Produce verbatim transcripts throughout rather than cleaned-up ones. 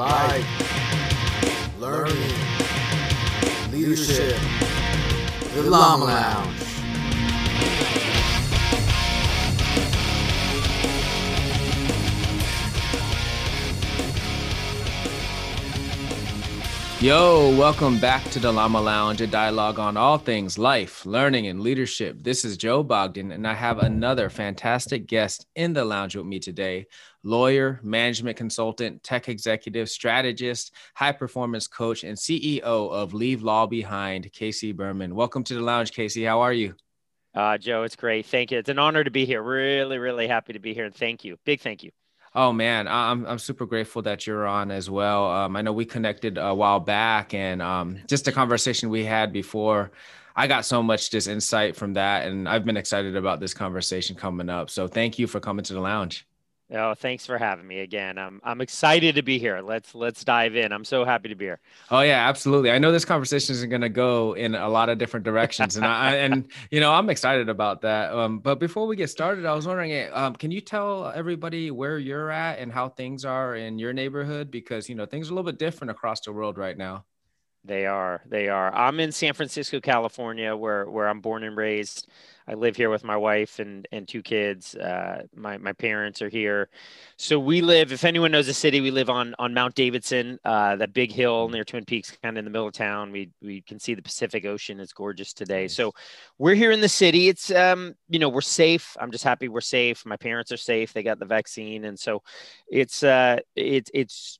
life, learning, leadership, the Llama Lounge. Yo, welcome back to the Llama Lounge, a dialogue on all things life, learning, and leadership. This is Joe Bogdan, and I have another fantastic guest in the lounge with me today. Lawyer, management consultant, tech executive, strategist, high-performance coach, and C E O of Leave Law Behind, Casey Berman. Welcome to the lounge, Casey. How are you? Uh, Joe, it's great. Thank you. It's an honor to be here. Really, really happy to be here. Thank you. Big thank you. Oh man, I'm I'm super grateful that you're on as well. Um, I know we connected a while back, and um, just the conversation we had before, I got so much just insight from that, and I've been excited about this conversation coming up. So thank you for coming to the lounge. Oh, thanks for having me again. I'm I'm excited to be here. Let's let's dive in. I'm so happy to be here. Oh yeah, absolutely. I know this conversation is going to go in a lot of different directions, and I and you know I'm excited about that. Um, but before we get started, I was wondering, um, can you tell everybody where you're at and how things are in your neighborhood? Because you know things are a little bit different across the world right now. They are. They are. I'm in San Francisco, California, where where I'm born and raised. I live here with my wife and and two kids. Uh, my my parents are here, so we live. If anyone knows the city, we live on on Mount Davidson, uh, that big hill near Twin Peaks, kind of in the middle of town. We we can see the Pacific Ocean. It's gorgeous today. So we're here in the city. It's um you know we're safe. I'm just happy we're safe. My parents are safe. They got the vaccine, and so it's uh it's it's.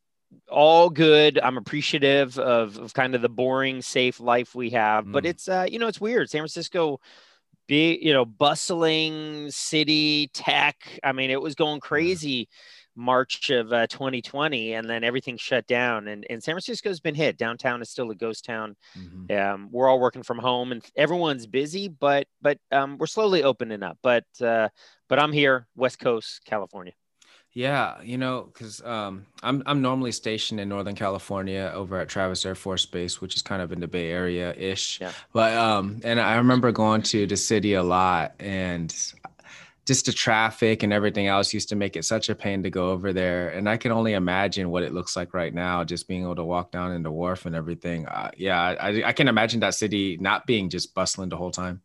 all good. I'm appreciative of, of kind of the boring, safe life we have, mm. but it's, uh, you know, it's weird. San Francisco, be, you know, bustling city, tech. I mean, it was going crazy yeah. March of uh, twenty twenty, and then everything shut down, and, and San Francisco has been hit. Downtown is still a ghost town. Mm-hmm. Um, we're all working from home and everyone's busy, but, but um, we're slowly opening up, but, uh, but I'm here, West Coast, California. Yeah, you know, because um, I'm I'm normally stationed in Northern California over at Travis Air Force Base, which is kind of in the Bay Area ish. Yeah. But um, and I remember going to the city a lot, and just the traffic and everything else used to make it such a pain to go over there. And I can only imagine what it looks like right now, just being able to walk down in the wharf and everything. Uh, yeah, I I can imagine that city not being just bustling the whole time.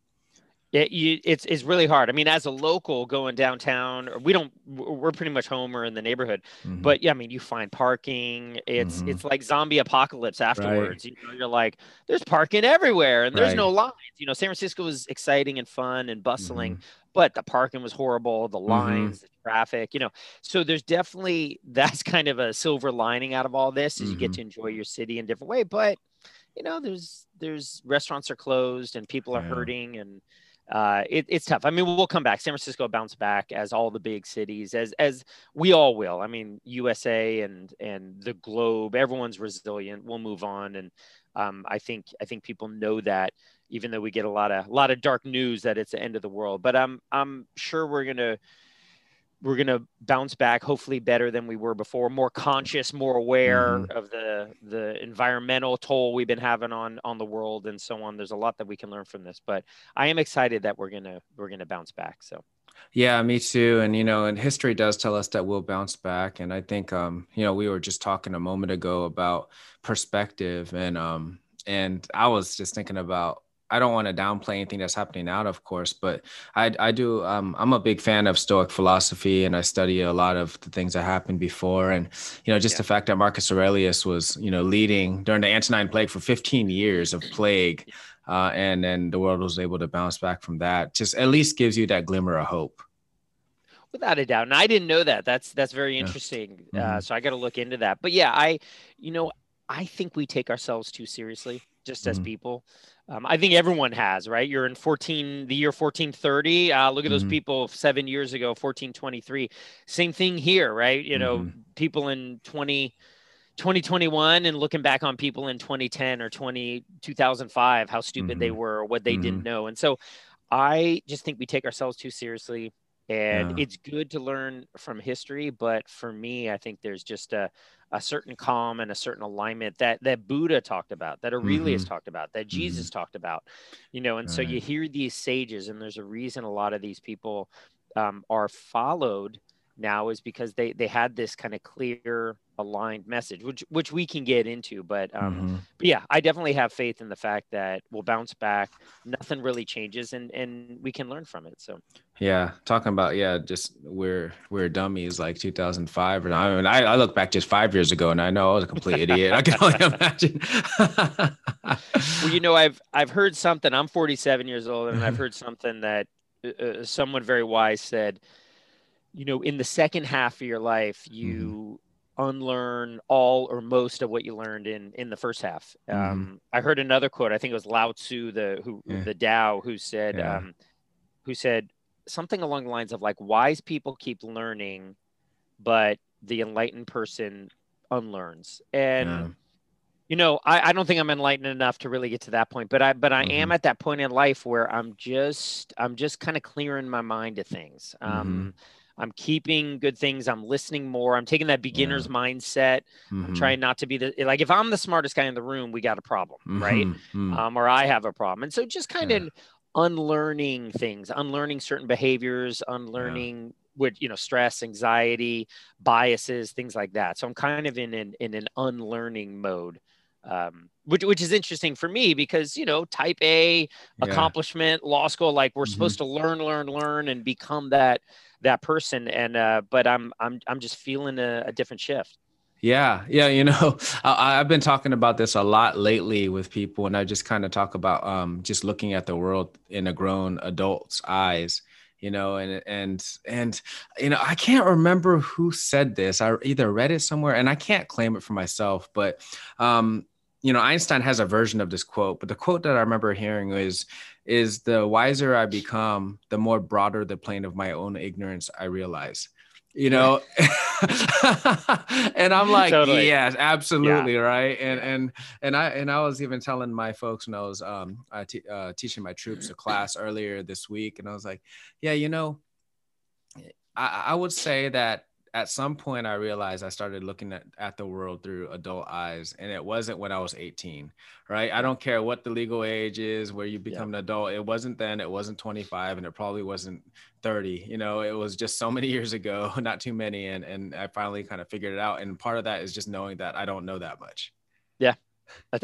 It, you, it's it's really hard. I mean, as a local going downtown, we don't we're pretty much home or in the neighborhood. Mm-hmm. But yeah, I mean, you find parking. It's mm-hmm. it's like zombie apocalypse afterwards. Right. You know, you're like, there's parking everywhere, and there's right. no lines. You know, San Francisco was exciting and fun and bustling, mm-hmm. but the parking was horrible. The lines, mm-hmm. the traffic. You know, so there's definitely that's kind of a silver lining out of all this is mm-hmm. you get to enjoy your city in a different way. But you know, there's there's restaurants are closed and people are yeah. hurting and. Uh, it, it's tough. I mean, we'll come back. San Francisco bounce back as all the big cities, as as we all will. I mean, U S A and and the globe, everyone's resilient. We'll move on, and um, I think I think people know that. Even though we get a lot of a lot of dark news that it's the end of the world, but I'm I'm sure we're gonna. We're going to bounce back, hopefully better than we were before, more conscious, more aware mm-hmm. of the the environmental toll we've been having on on the world and so on. There's a lot that we can learn from this, but I am excited that we're going to we're going to bounce back. So yeah, me too. And, you know, and history does tell us that we'll bounce back. And I think, um, you know, we were just talking a moment ago about perspective and um and I was just thinking about I don't want to downplay anything that's happening now, of course, but I, I do. Um, I'm a big fan of Stoic philosophy, and I study a lot of the things that happened before. And, you know, just yeah. the fact that Marcus Aurelius was, you know, leading during the Antonine Plague for fifteen years of plague. Uh, and then the world was able to bounce back from that. Just at least gives you that glimmer of hope. Without a doubt. And I didn't know that. That's that's very interesting. Yeah. Mm-hmm. Uh, so I got to look into that. But yeah, I, you know, I think we take ourselves too seriously. Just as mm-hmm. people. Um, I think everyone has, right? You're in fourteen, the year fourteen thirty. Uh, look at mm-hmm. those people seven years ago, fourteen twenty-three. Same thing here, right? You know, mm-hmm. people in twenty twenty-one and looking back on people in twenty ten or twenty, two thousand five, how stupid mm-hmm. they were, or what they mm-hmm. didn't know. And so I just think we take ourselves too seriously. And yeah. it's good to learn from history. But for me, I think there's just a, a certain calm and a certain alignment that that Buddha talked about, that Aurelius mm-hmm. talked about, that Jesus mm-hmm. talked about, you know, and All so right. you hear these sages and there's a reason a lot of these people um, are followed now is because they they had this kind of clear aligned message, which which we can get into. But um, mm-hmm. but yeah, I definitely have faith in the fact that we'll bounce back. Nothing really changes, and and we can learn from it. So yeah, talking about yeah, just we're we're dummies like two thousand five, and I mean, I, I look back just five years ago, and I know I was a complete idiot. I can only imagine. Well, you know, I've I've heard something. I'm forty-seven years old, and I've heard something that uh, someone very wise said. You know, in the second half of your life, you mm-hmm. unlearn all or most of what you learned in in the first half. Um, mm-hmm. I heard another quote. I think it was Lao Tzu, the who yeah. the Tao, who said yeah. um, who said something along the lines of like, wise people keep learning, but the enlightened person unlearns. And yeah. you know, I, I don't think I'm enlightened enough to really get to that point, but I but I mm-hmm. am at that point in life where I'm just I'm just kind of clearing my mind to things. Um, mm-hmm. I'm keeping good things. I'm listening more. I'm taking that beginner's yeah. mindset. Mm-hmm. I'm trying not to be the, like, if I'm the smartest guy in the room, we got a problem, mm-hmm. right? Mm-hmm. Um, or I have a problem. And so just kind yeah. of unlearning things, unlearning certain behaviors, unlearning yeah. with, you know, stress, anxiety, biases, things like that. So I'm kind of in an, in an unlearning mode. Um, which, which is interesting for me because, you know, type A yeah. accomplishment, law school, like we're mm-hmm. supposed to learn, learn, learn and become that, that person. And, uh, but I'm, I'm, I'm just feeling a, a different shift. Yeah. Yeah. You know, I, I've been talking about this a lot lately with people, and I just kind of talk about, um, just looking at the world in a grown adult's eyes, you know, and, and, and, you know, I can't remember who said this. I either read it somewhere and I can't claim it for myself, but, um, you know, Einstein has a version of this quote, but the quote that I remember hearing is, is the wiser I become, the more broader the plane of my own ignorance I realize, you know, and I'm like, totally. yes, absolutely. Yeah. Right. And, and, and I, and I was even telling my folks when I was um, I t- uh, teaching my troops a class earlier this week. And I was like, yeah, you know, I, I would say that at some point I realized I started looking at, at the world through adult eyes, and it wasn't when I was eighteen, right? I don't care what the legal age is where you become yeah. an adult. It wasn't then, it wasn't twenty-five, and it probably wasn't thirty, you know, it was just so many years ago, not too many. And, and I finally kind of figured it out. And part of that is just knowing that I don't know that much. Yeah.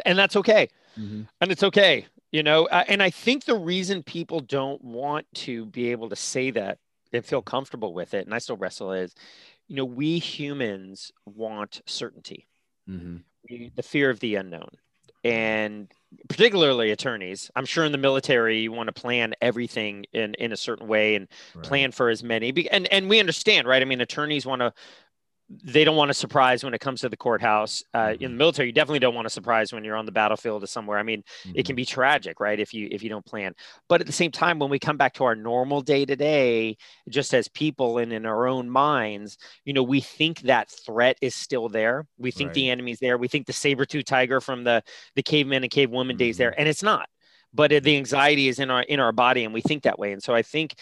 And that's okay. Mm-hmm. And it's okay, you know? And I think the reason people don't want to be able to say that and feel comfortable with it, and I still wrestle is, you know, we humans want certainty, mm-hmm. we, the fear of the unknown, and particularly attorneys. I'm sure in the military, you want to plan everything in, in a certain way and right. plan for as many. And, and we understand, right? I mean, attorneys want to, they don't want a surprise when it comes to the courthouse. Uh, mm-hmm. In the military, you definitely don't want a surprise when you're on the battlefield or somewhere. I mean, mm-hmm. it can be tragic, right? If you if you don't plan. But at the same time, when we come back to our normal day to day, just as people and in our own minds, you know, we think that threat is still there. We think right. the enemy's there. We think the saber-tooth tiger from the the caveman and cavewoman mm-hmm. days there, and it's not. But the anxiety is in our in our body, and we think that way. And so I think.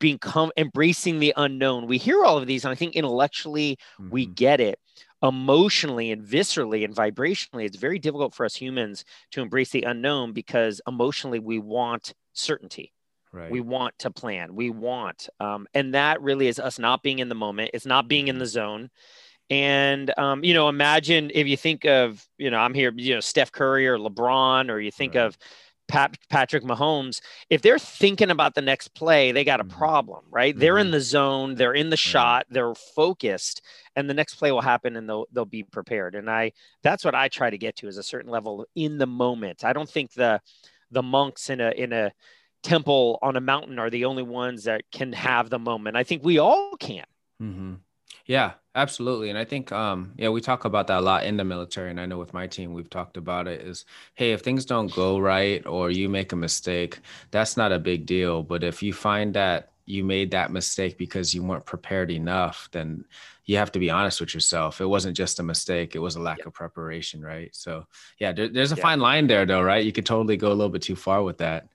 Being com- embracing the unknown. We hear all of these, and I think intellectually mm-hmm. we get it. Emotionally and viscerally and vibrationally, it's very difficult for us humans to embrace the unknown because emotionally we want certainty. Right. We want to plan. We want, um, and that really is us not being in the moment. It's not being in the zone. And, um, you know, imagine if you think of, you know, I'm here, you know, Steph Curry or LeBron, or you think right. of Pat, Patrick Mahomes, if they're thinking about the next play, they got a problem, right? Mm-hmm. They're in the zone, they're in the shot, they're focused, and the next play will happen and they'll, they'll be prepared. And I, that's what I try to get to is a certain level in the moment. I don't think the, the monks in a, in a temple on a mountain are the only ones that can have the moment. I think we all can. Mm-hmm. Yeah, absolutely. And I think, um, yeah, we talk about that a lot in the military. And I know with my team, we've talked about it is, hey, if things don't go right or you make a mistake, that's not a big deal. But if you find that you made that mistake because you weren't prepared enough, then you have to be honest with yourself. It wasn't just a mistake. It was a lack yeah. of preparation. Right. So, yeah, there, there's a yeah. fine line there, though. Right. You could totally go a little bit too far with that.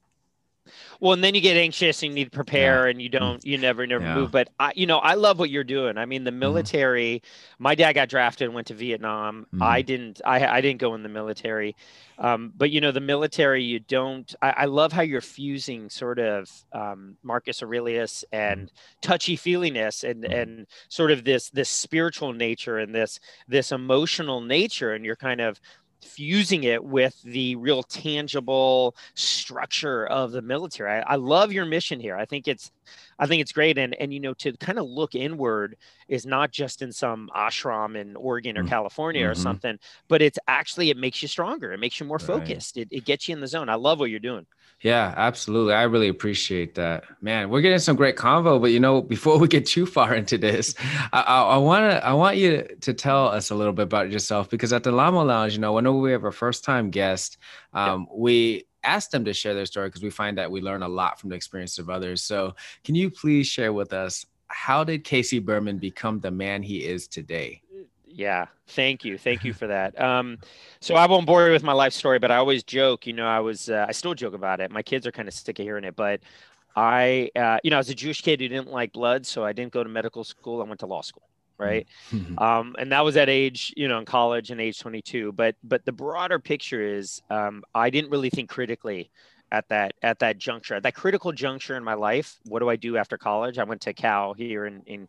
Well, and then you get anxious and you need to prepare yeah. and you don't, you never, never yeah. move. But I, you know, I love what you're doing. I mean, the military, mm-hmm. my dad got drafted and went to Vietnam. Mm-hmm. I didn't, I, I didn't go in the military. Um, but you know, the military, you don't, I, I love how you're fusing sort of um, Marcus Aurelius and mm-hmm. touchy feeliness and, mm-hmm. and sort of this, this spiritual nature and this, this emotional nature. And you're kind of fusing it with the real tangible structure of the military. I, I love your mission here. I think it's, I think it's great. And, and, you know, to kind of look inward is not just in some ashram in Oregon or California mm-hmm. or something, but it's actually, it makes you stronger. It makes you more right. focused. It, it gets you in the zone. I love what you're doing. Yeah, absolutely. I really appreciate that, man. We're getting some great convo, but you know, before we get too far into this, I, I, I want to, I want you to tell us a little bit about yourself, because at the Llama Lounge, you know, whenever we have a first time guest, um, yeah. we ask them to share their story, because we find that we learn a lot from the experience of others. So can you please share with us, how did Casey Berman become the man he is today? Yeah. Thank you. Thank you for that. Um, so I won't bore you with my life story, but I always joke, you know, I was, uh, I still joke about it. My kids are kind of sick of hearing it, but I, uh, you know, I was a Jewish kid who didn't like blood. So I didn't go to medical school. I went to law school. Right. um, and that was at age, you know, in college and age twenty-two. But but the broader picture is um, I didn't really think critically at that at that juncture, at that critical juncture in my life. What do I do after college? I went to Cal here in in,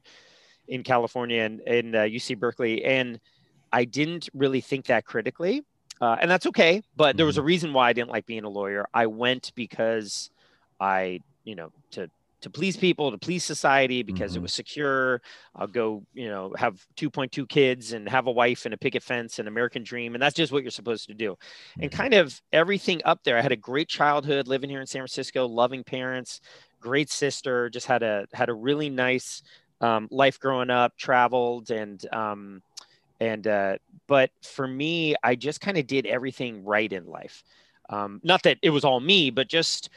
in California and in uh, U C Berkeley. And I didn't really think that critically. Uh, and that's OK. But there was a reason why I didn't like being a lawyer. I went because I, you know, to to please people, to please society, because mm-hmm. it was secure. I'll go, you know, have two point two kids and have a wife and a picket fence and American dream. And that's just what you're supposed to do. And kind of everything up there. I had a great childhood living here in San Francisco, loving parents, great sister, just had a, had a really nice um, life growing up, traveled and, um, and, uh, but for me, I just kind of did everything right in life. Um, not that it was all me, but just,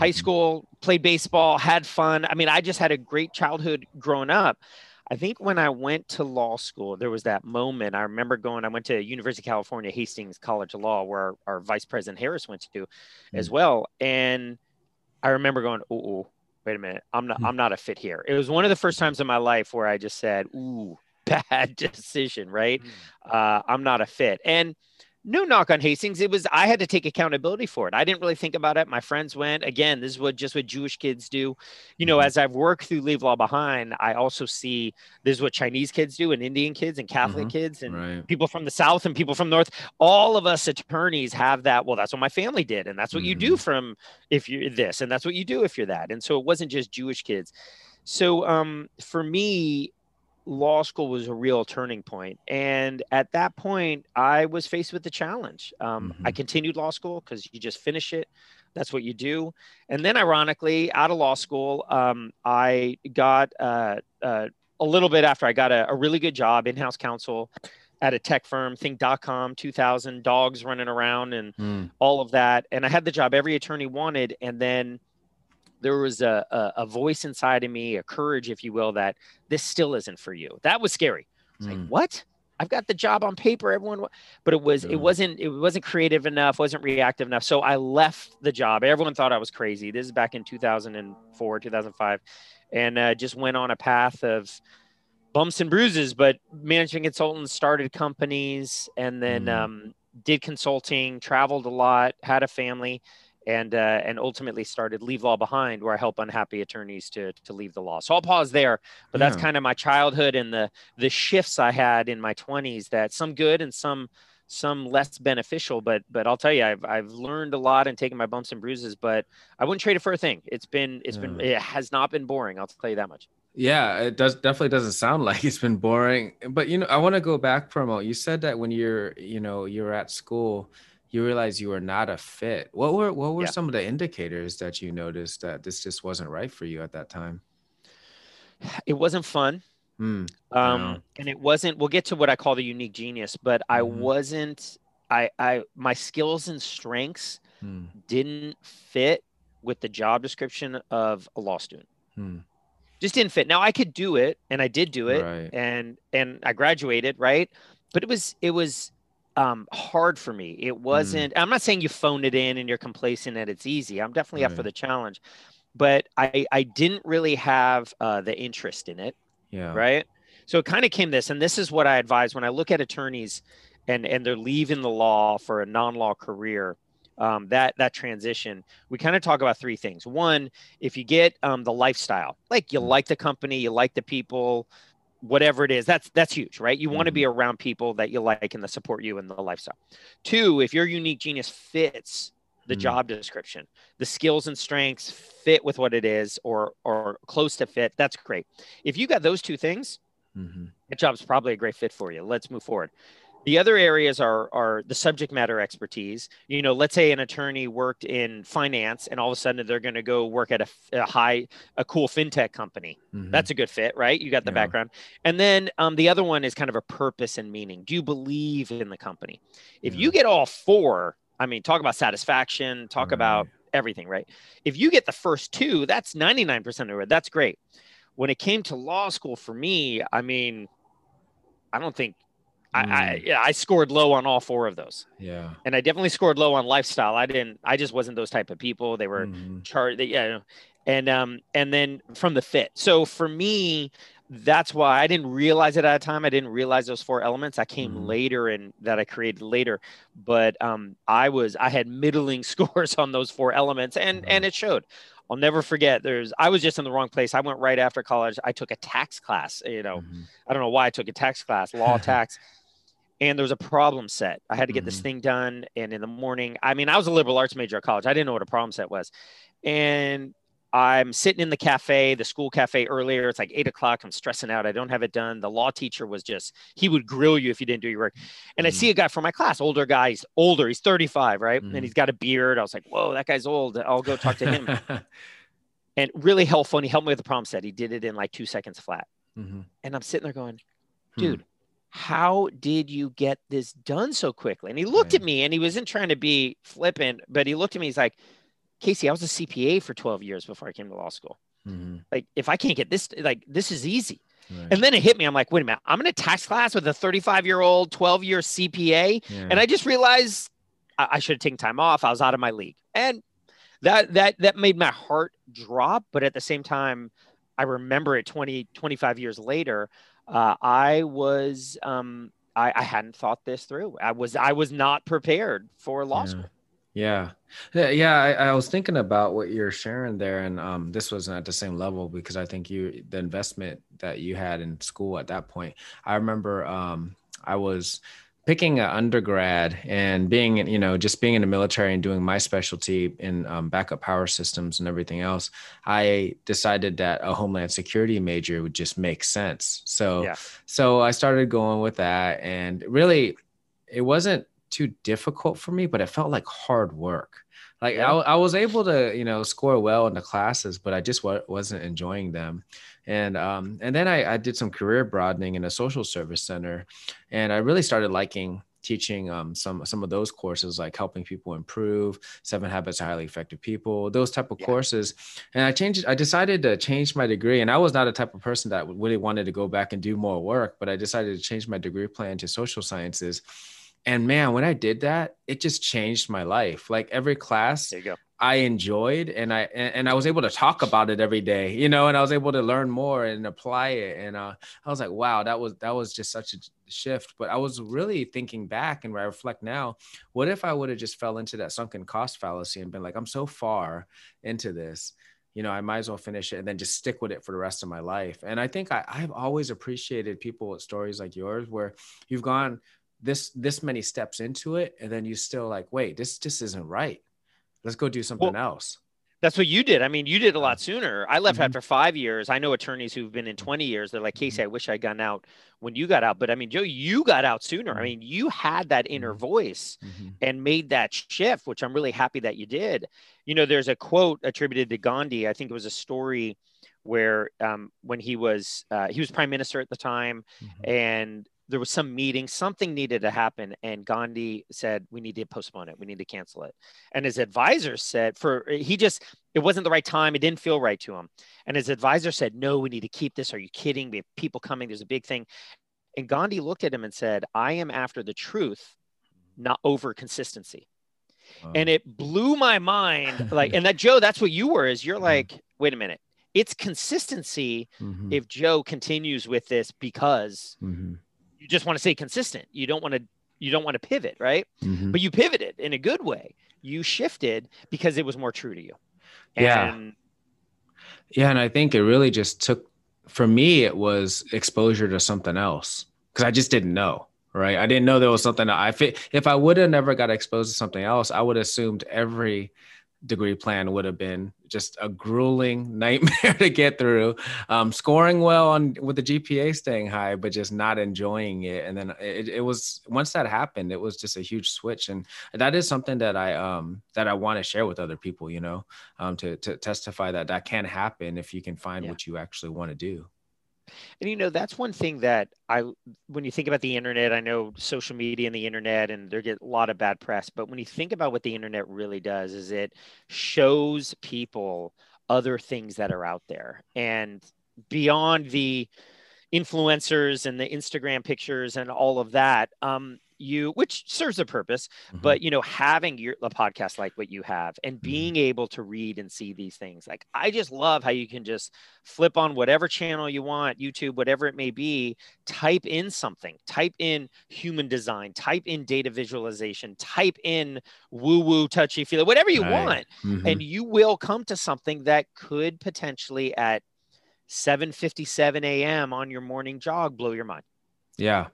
high school, played baseball, had fun. I mean, I just had a great childhood growing up. I think when I went to law school, there was that moment. I remember going, I went to University of California Hastings College of Law, where our, our vice president Harris went to mm-hmm. as well. And I remember going, oh, oh wait a minute. I'm not, mm-hmm. I'm not a fit here. It was one of the first times in my life where I just said, ooh, bad decision, right? Mm-hmm. Uh, I'm not a fit. And no knock on Hastings. It was, I had to take accountability for it. I didn't really think about it. My friends went. Again, this is what just what Jewish kids do. You know, as I've worked through Leave Law Behind, I also see this is what Chinese kids do and Indian kids and Catholic mm-hmm. kids and right. people from the South and people from North. All of us attorneys have that. Well, that's what my family did. And that's what mm-hmm. you do from if you're this. And that's what you do if you're that. And so it wasn't just Jewish kids. So um, for me, law school was a real turning point. And at that point, I was faced with the challenge. Um, mm-hmm. I continued law school because you just finish it. That's what you do. And then ironically, out of law school, um, I got uh, uh, a little bit after I got a, a really good job, in-house counsel at a tech firm, think dot com, two thousand, dogs running around and mm. all of that. And I had the job every attorney wanted. And then there was a, a a voice inside of me, a courage, if you will, that this still isn't for you. That was scary. It's mm. like, what? I've got the job on paper, everyone. But it was, yeah. it wasn't, it wasn't creative enough, wasn't reactive enough. So I left the job. Everyone thought I was crazy. This is back in two thousand four, two thousand five, and uh, just went on a path of bumps and bruises. But management consultants, started companies, and then mm. um, did consulting, traveled a lot, had a family. And uh, and ultimately started Leave Law Behind, where I help unhappy attorneys to to leave the law. So I'll pause there. But yeah. that's kind of my childhood and the the shifts I had in my twenties, that some good and some some less beneficial. But but I'll tell you, I've I've learned a lot and taken my bumps and bruises. But I wouldn't trade it for a thing. It's been it's yeah. been it has not been boring. I'll tell you that much. Yeah, it does definitely doesn't sound like it's been boring. But you know, I want to go back for a moment. You said that when you're you know you're at school, you realize you were not a fit. What were what were yeah. some of the indicators that you noticed that this just wasn't right for you at that time? It wasn't fun. Mm, um, no. And it wasn't, we'll get to what I call the unique genius, but I mm. wasn't, I, I, my skills and strengths mm. didn't fit with the job description of a law student. Mm. Just didn't fit. Now I could do it, and I did do it, right. and, and I graduated, right? But it was, it was, um, hard for me. It wasn't, mm. I'm not saying you phone it in and you're complacent and it's easy. I'm definitely right. up for the challenge, but I, I didn't really have uh, the interest in it. Yeah. Right. So it kind of came this, and this is what I advise when I look at attorneys and, and they're leaving the law for a non-law career. Um, that, that transition, we kind of talk about three things. One, if you get um, the lifestyle, like you like the company, you like the people, whatever it is, that's, that's huge, right? You mm-hmm. want to be around people that you like and that support you in the lifestyle. Two, if your unique genius fits the mm-hmm. job description, the skills and strengths fit with what it is or, or close to fit, that's great. If you got those two things, mm-hmm. the job's probably a great fit for you. Let's move forward. The other areas are, are the subject matter expertise. You know, let's say an attorney worked in finance and all of a sudden they're going to go work at a, a high, a cool fintech company. Mm-hmm. That's a good fit, right? You got the yeah. background. And then um, the other one is kind of a purpose and meaning. Do you believe in the company? If yeah. you get all four, I mean, talk about satisfaction, talk right. about everything, right? If you get the first two, that's ninety-nine percent of the way. That's great. When it came to law school for me, I mean, I don't think, I, I I scored low on all four of those. Yeah. And I definitely scored low on lifestyle. I didn't, I just wasn't those type of people. They were mm-hmm. charged. Yeah. And, um, and then from the fit. So for me, that's why I didn't realize it at a time. I didn't realize those four elements. I came mm-hmm. later and that I created later, but, um, I was, I had middling scores on those four elements and, mm-hmm. and it showed. I'll never forget. There's, I was just in the wrong place. I went right after college. I took a tax class, you know, mm-hmm. I don't know why I took a tax class, law tax. And there was a problem set. I had to get mm-hmm. this thing done. And in the morning, I mean, I was a liberal arts major at college. I didn't know what a problem set was. And I'm sitting in the cafe, the school cafe earlier. It's like eight o'clock. I'm stressing out. I don't have it done. The law teacher was just, he would grill you if you didn't do your work. And mm-hmm. I see a guy from my class, older guy. He's older. He's thirty-five, right? Mm-hmm. And he's got a beard. I was like, whoa, that guy's old. I'll go talk to him. And really helpful. And he helped me with the problem set. He did it in like two seconds flat. Mm-hmm. And I'm sitting there going, dude, mm-hmm. how did you get this done so quickly? And he looked right. at me and he wasn't trying to be flippant, but he looked at me. He's like, Casey, I was a C P A for twelve years before I came to law school. Mm-hmm. Like, if I can't get this, like, this is easy. Right. And then it hit me. I'm like, wait a minute, I'm in a tax class with a thirty-five year old, twelve year C P A. Yeah. And I just realized I, I should have taken time off. I was out of my league. And that, that, that made my heart drop. But at the same time, I remember it twenty, twenty-five years later, Uh, I was, um, I, I hadn't thought this through. I was, I was not prepared for law yeah. school. Yeah. Yeah. I, I was thinking about what you're sharing there. And, um, this wasn't at the same level because I think you, the investment that you had in school at that point, I remember, um, I was picking an undergrad and being, you know, just being in the military and doing my specialty in um, backup power systems and everything else, I decided that a homeland security major would just make sense. So, yeah. so I started going with that, and really it wasn't too difficult for me, but it felt like hard work. Like yeah. I, I was able to, you know, score well in the classes, but I just w- wasn't enjoying them. And, um, and then I, I did some career broadening in a social service center, and I really started liking teaching, um, some, some of those courses, like helping people improve, seven habits of highly effective people, those type of yeah. courses. And I changed, I decided to change my degree, and I was not a type of person that really wanted to go back and do more work, but I decided to change my degree plan to social sciences. And man, when I did that, it just changed my life. Like every class there you go. I enjoyed, and I, and, and I was able to talk about it every day, you know, and I was able to learn more and apply it. And uh, I was like, wow, that was, that was just such a shift. But I was really thinking back, and when I reflect now, what if I would have just fell into that sunken cost fallacy and been like, I'm so far into this, you know, I might as well finish it and then just stick with it for the rest of my life. And I think I, I've always appreciated people with stories like yours, where you've gone this this many steps into it, and then you still like, wait, this just isn't right. Let's go do something well, else. That's what you did. I mean, you did a lot sooner. I left mm-hmm. after five years. I know attorneys who've been in twenty years. They're like, Casey, I wish I'd gotten out when you got out. But I mean, Joe, you got out sooner. I mean, you had that inner voice mm-hmm. and made that shift, which I'm really happy that you did. You know, there's a quote attributed to Gandhi. I think it was a story where um, when he was, uh, he was prime minister at the time, mm-hmm. and there was some meeting, something needed to happen. And Gandhi said, we need to postpone it. We need to cancel it. And his advisor said, for he just, it wasn't the right time. It didn't feel right to him. And his advisor said, no, we need to keep this. Are you kidding? We have people coming. There's a big thing. And Gandhi looked at him and said, I am after the truth, not over consistency. Wow. And it blew my mind. Like, and that, Joe, that's what you were, is you're like, wait a minute, it's consistency. Mm-hmm. If Joe continues with this, because mm-hmm. you just want to stay consistent. You don't want to, you don't want to pivot. Right. Mm-hmm. But you pivoted in a good way. You shifted because it was more true to you. And yeah. Yeah. And I think it really just took, for me, it was exposure to something else. Cause I just didn't know. Right. I didn't know there was something that I fit. If I would have never got exposed to something else, I would have assumed every degree plan would have been just a grueling nightmare to get through, um, scoring well on with the G P A staying high, but just not enjoying it. And then it, it was, once that happened, it was just a huge switch. And that is something that I, um, that I want to share with other people, you know, um, to, to testify that that can happen if you can find yeah. what you actually want to do. And, you know, that's one thing that I, when you think about the internet, I know social media and the internet, and there get a lot of bad press, but when you think about what the internet really does, is it shows people other things that are out there and beyond the influencers and the Instagram pictures and all of that, um, you, which serves a purpose, mm-hmm. but, you know, having your a podcast like what you have and being able to read and see these things. Like, I just love how you can just flip on whatever channel you want, YouTube, whatever it may be, type in something, type in human design, type in data visualization, type in woo woo, touchy feely, whatever you right. want. Mm-hmm. And you will come to something that could potentially at seven fifty-seven a.m. on your morning jog, blow your mind. Yeah.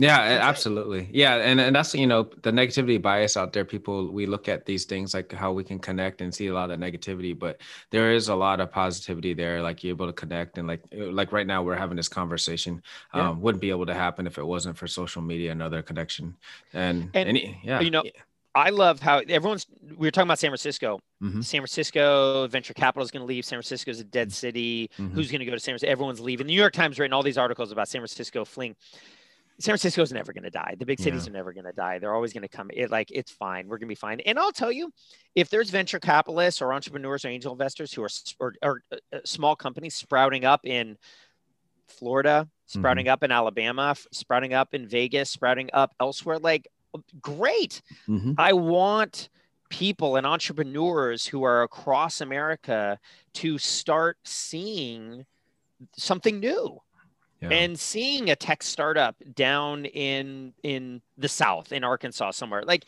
Yeah, absolutely. Yeah. And, and that's, you know, the negativity bias out there, people, we look at these things like how we can connect and see a lot of negativity, but there is a lot of positivity there. Like, you're able to connect. And like, like right now we're having this conversation, yeah. um, wouldn't be able to happen if it wasn't for social media and other connection. And, and, and yeah, you know, I love how everyone's, we were talking about San Francisco, mm-hmm. San Francisco, venture capital is going to leave. San Francisco is a dead city. Mm-hmm. Who's going to go to San Francisco? Everyone's leaving. The New York Times written all these articles about San Francisco fleeing. San Francisco is never going to die. The big cities yeah. are never going to die. They're always going to come. It like, it's fine. We're going to be fine. And I'll tell you, if there's venture capitalists or entrepreneurs or angel investors who are, or, or uh, small companies sprouting up in Florida, sprouting mm-hmm. up in Alabama, sprouting up in Vegas, sprouting up elsewhere, like, great. Mm-hmm. I want people and entrepreneurs who are across America to start seeing something new. Yeah. And seeing a tech startup down in in the South, in Arkansas somewhere, like,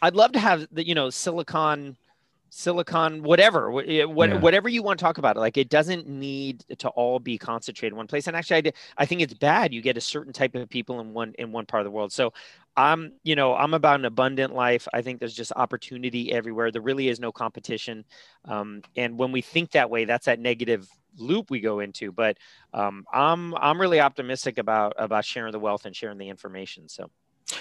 I'd love to have the, you know, Silicon, Silicon, whatever, what, yeah. whatever you want to talk about. Like, it doesn't need to all be concentrated in one place. And actually, I, did, I think it's bad. You get a certain type of people in one in one part of the world. So I'm, you know, I'm about an abundant life. I think there's just opportunity everywhere. There really is no competition. Um, and when we think that way, that's that negative loop we go into, but um i'm i'm really optimistic about about sharing the wealth and sharing the information. So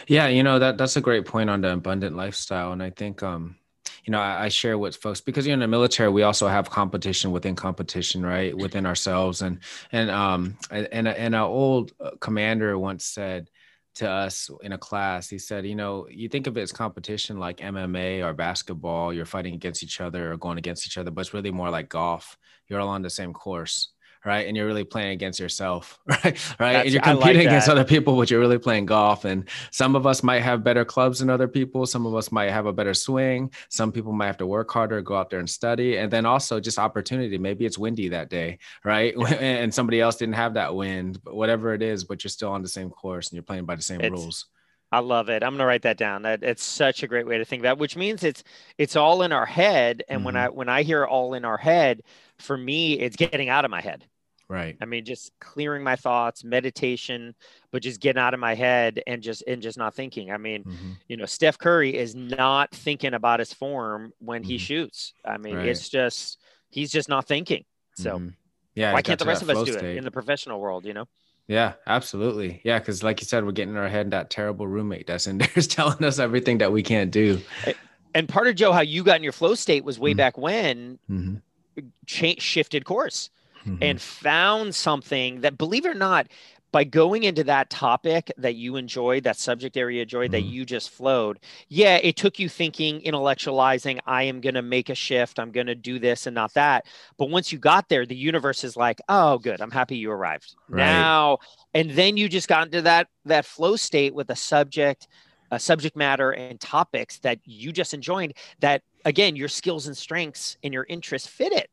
yeah, you know, that that's a great point on the abundant lifestyle. And I think um you know, I, I share with folks, because you're in the military, we also have competition within competition, right, within ourselves. And and um and and our old commander once said to us in a class, he said, you know, you think of it as competition like M M A or basketball, you're fighting against each other or going against each other, but it's really more like golf. You're all on the same course, right? And you're really playing against yourself, right? Right. That's, and you're competing like against other people, but you're really playing golf. And some of us might have better clubs than other people. Some of us might have a better swing. Some people might have to work harder, go out there and study. And then also just opportunity. Maybe it's windy that day, right? And somebody else didn't have that wind, but whatever it is, but you're still on the same course and you're playing by the same it's, rules. I love it. I'm going to write that down. That it's such a great way to think about it, which means it's, it's all in our head. And mm-hmm. when I, when I hear all in our head, for me, it's getting out of my head. Right. I mean, just clearing my thoughts, meditation, but just getting out of my head and just, and just not thinking. I mean, mm-hmm. you know, Steph Curry is not thinking about his form when mm-hmm. he shoots. I mean, right. it's just, he's just not thinking. So mm-hmm. yeah, why can't the rest of us do state. it in the professional world, you know? Yeah, absolutely. Yeah. Cause like you said, we're getting in our head, that terrible roommate that's in there is telling us everything that we can't do. And part of, Joe, how you got in your flow state was way mm-hmm. back when mm-hmm. cha- shifted course mm-hmm. and found something that, believe it or not, by going into that topic that you enjoyed, that subject area you enjoyed, mm-hmm. that you just flowed. Yeah. It took you thinking, intellectualizing, I am going to make a shift. I'm going to do this and not that. But once you got there, the universe is like, oh, good. I'm happy you arrived right now. And then you just got into that, that flow state with a subject uh, subject matter and topics that you just enjoined that, again, your skills and strengths and your interests fit it.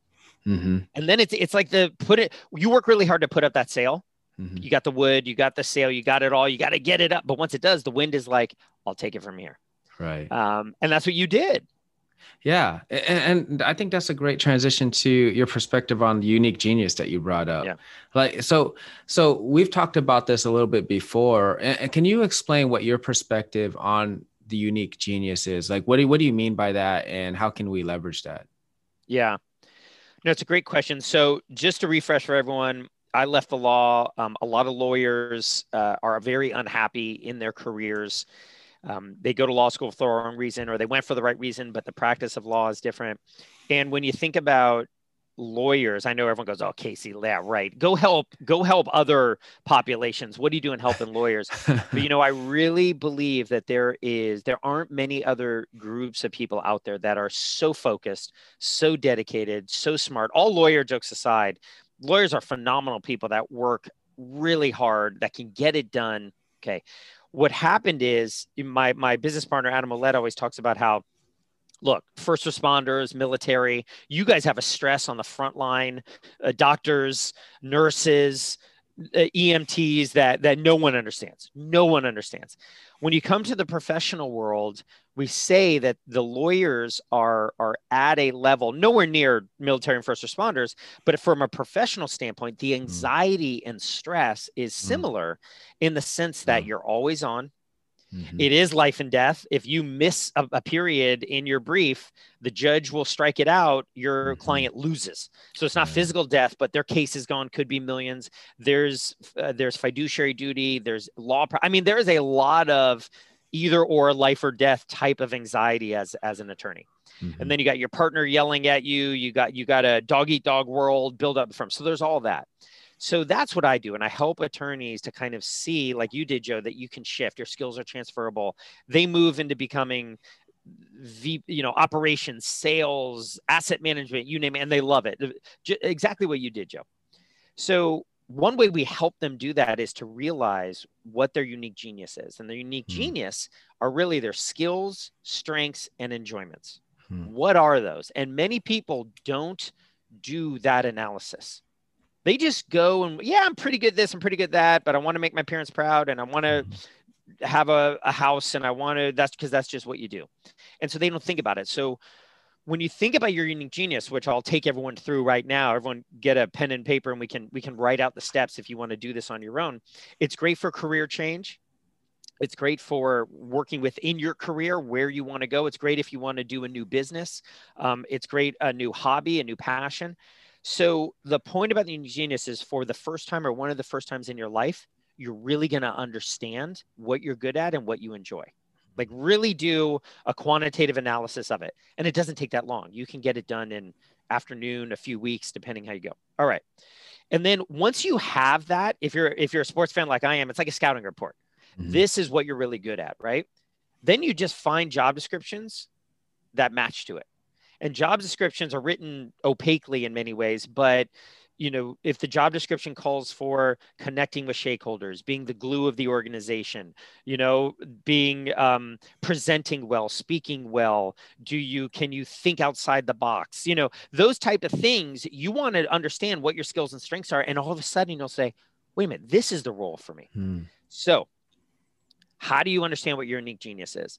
Mm-hmm. And then it's, it's like the put it, you work really hard to put up that sail. Mm-hmm. You got the wood, you got the sail, you got it all, you got to get it up. But once it does, the wind is like, I'll take it from here. Right. Um, and that's what you did. Yeah. And, and I think that's a great transition to your perspective on the unique genius that you brought up. Yeah. Like, so, so we've talked about this a little bit before. And can you explain what your perspective on the unique genius is? Like, what do you, what do you mean by that? And how can we leverage that? Yeah, no, it's a great question. So just to refresh for everyone, I left the law. Um, a lot of lawyers uh, are very unhappy in their careers. Um, they go to law school for the wrong reason, or they went for the right reason, but the practice of law is different. And when you think about lawyers, I know everyone goes, oh, Casey, yeah, right. Go help, go help other populations. What do you do in helping lawyers? But, you know, I really believe that there is, there aren't many other groups of people out there that are so focused, so dedicated, so smart. All lawyer jokes aside, lawyers are phenomenal people that work really hard, that can get it done. Okay. What happened is my, my business partner, Adam Ouellette, always talks about how, look, first responders, military, you guys have a stress on the front line, uh, doctors, nurses, uh, E M Ts that, that no one understands. No one understands. When you come to the professional world, we say that the lawyers are, are at a level nowhere near military and first responders, but from a professional standpoint, the anxiety and stress is similar mm-hmm. in the sense that you're always on. Mm-hmm. It is life and death. If you miss a, a period in your brief, the judge will strike it out. Your mm-hmm. client loses. So it's not right. physical death, but their case is gone. Could be millions. There's uh, there's fiduciary duty. There's law. Pro- I mean, there is a lot of either or life or death type of anxiety as as an attorney. Mm-hmm. And then you got your partner yelling at you. You got you got a dog eat dog world build up from. So there's all that. So that's what I do. And I help attorneys to kind of see, like you did, Joe, that you can shift. Your skills are transferable. They move into becoming, v, you know, operations, sales, asset management, you name it, and they love it. Exactly what you did, Joe. So one way we help them do that is to realize what their unique genius is. And their unique mm-hmm. genius are really their skills, strengths, and enjoyments. Mm-hmm. What are those? And many people don't do that analysis. They just go and, yeah, I'm pretty good at this, I'm pretty good at that, but I want to make my parents proud and I want to have a, a house and I want to, that's because that's just what you do. And so they don't think about it. So when you think about your unique genius, which I'll take everyone through right now, everyone get a pen and paper and we can, we can write out the steps if you want to do this on your own. It's great for career change. It's great for working within your career, where you want to go. It's great if you want to do a new business. Um, it's great, a new hobby, a new passion. So the point about the unique genius is for the first time or one of the first times in your life, you're really going to understand what you're good at and what you enjoy. Like really do a quantitative analysis of it. And it doesn't take that long. You can get it done in afternoon, a few weeks, depending how you go. All right. And then once you have that, if you're, if you're a sports fan like I am, it's like a scouting report. Mm-hmm. This is what you're really good at, right? Then you just find job descriptions that match to it. And job descriptions are written opaquely in many ways, but you know, if the job description calls for connecting with stakeholders, being the glue of the organization, you know, being um, presenting well, speaking well, do you, can you think outside the box? You know, those type of things, you want to understand what your skills and strengths are. And all of a sudden you'll say, wait a minute, this is the role for me. Hmm. So how do you understand what your unique genius is?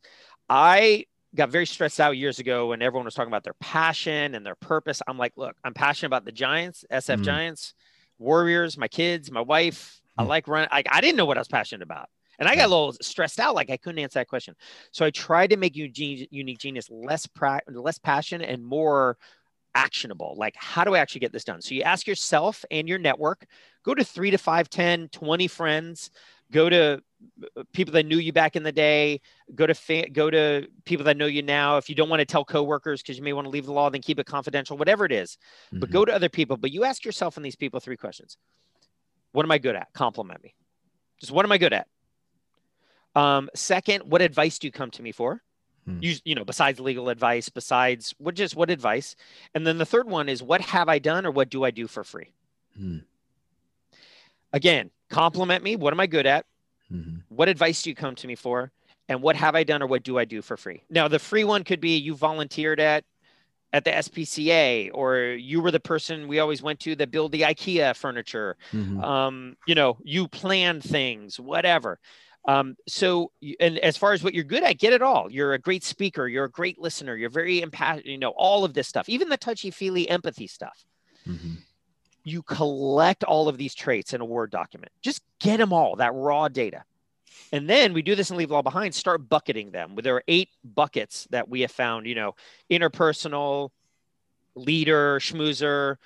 I got very stressed out years ago when everyone was talking about their passion and their purpose. I'm like, look, I'm passionate about the Giants, S F mm-hmm. Giants, Warriors, my kids, my wife. Mm-hmm. I like running. I, I didn't know what I was passionate about. And I got a little stressed out. Like I couldn't answer that question. So I tried to make unique genius less, pra- less passion and more actionable. Like, how do I actually get this done? So you ask yourself and your network, go to three to five, ten, twenty friends, go to people that knew you back in the day, go to fa- go to people that know you now. If you don't want to tell coworkers because you may want to leave the law, then keep it confidential, whatever it is. Mm-hmm. But go to other people. But you ask yourself and these people three questions. What am I good at? Compliment me. Just what am I good at? Um, second, what advice do you come to me for? Mm-hmm. You, you know, besides legal advice, besides what, just what advice? And then the third one is what have I done or what do I do for free? Mm-hmm. Again, compliment me. What am I good at? Mm-hmm. What advice do you come to me for? and what have I done or what do I do for free? Now, the free one could be you volunteered at at the S P C A, or you were the person we always went to that build the IKEA furniture. Mm-hmm. Um, you know, you plan things, whatever. Um, so, and as far as what you're good at, get it all. You're a great speaker. You're a great listener. You're very impassioned, you know, all of this stuff, even the touchy-feely empathy stuff. Mm-hmm. You collect all of these traits in a Word document. Just get them all, that raw data. And then we do this in Leave Law Behind, start bucketing them. There are eight buckets that we have found, you know, interpersonal, leader, schmoozer,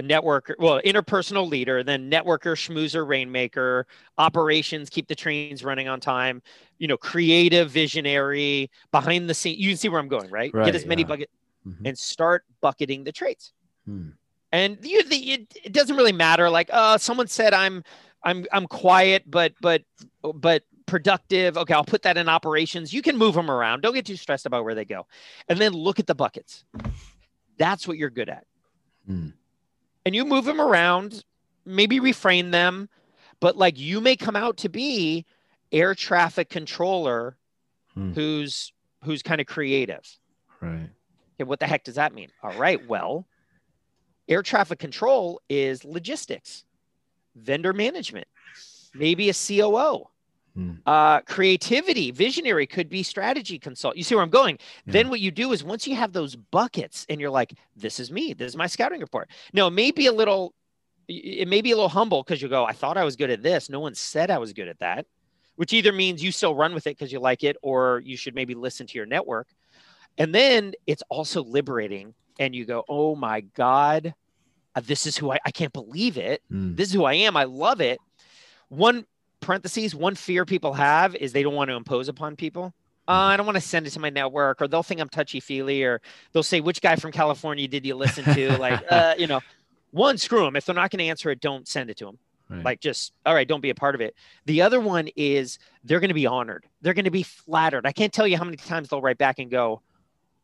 networker, well, interpersonal leader, then networker, schmoozer, rainmaker, operations, keep the trains running on time, you know, creative, visionary, behind the scenes. You can see where I'm going, right? right Get as many yeah. buckets mm-hmm. and start bucketing the traits. Hmm. And you, the, it, it doesn't really matter. Like, uh, someone said I'm, I'm I'm quiet, but but but productive. Okay, I'll put that in operations. You can move them around. Don't get too stressed about where they go. And then look at the buckets. That's what you're good at. Mm. And you move them around, maybe reframe them, but like you may come out to be air traffic controller mm. who's who's kind of creative. Right. Okay, what the heck does that mean? All right, well, air traffic control is logistics, vendor management, maybe a C O O, hmm. uh, creativity, visionary could be strategy consult. You see where I'm going? Yeah. Then what you do is once you have those buckets and you're like, this is me, this is my scouting report. Now, it may be a little, it may be a little humble because you go, I thought I was good at this. No one said I was good at that, which either means you still run with it because you like it, or you should maybe listen to your network. And then it's also liberating and you go, oh my God, this is who I, I can't believe it. Mm. This is who I am. I love it. One parentheses, one fear people have is they don't want to impose upon people. Uh, I don't want to send it to my network, or they'll think I'm touchy-feely, or they'll say, which guy from California did you listen to? Like, uh, you know, one, screw them. If they're not going to answer it, don't send it to them. Right. Like just, all right, don't be a part of it. The other one is they're going to be honored. They're going to be flattered. I can't tell you how many times they'll write back and go,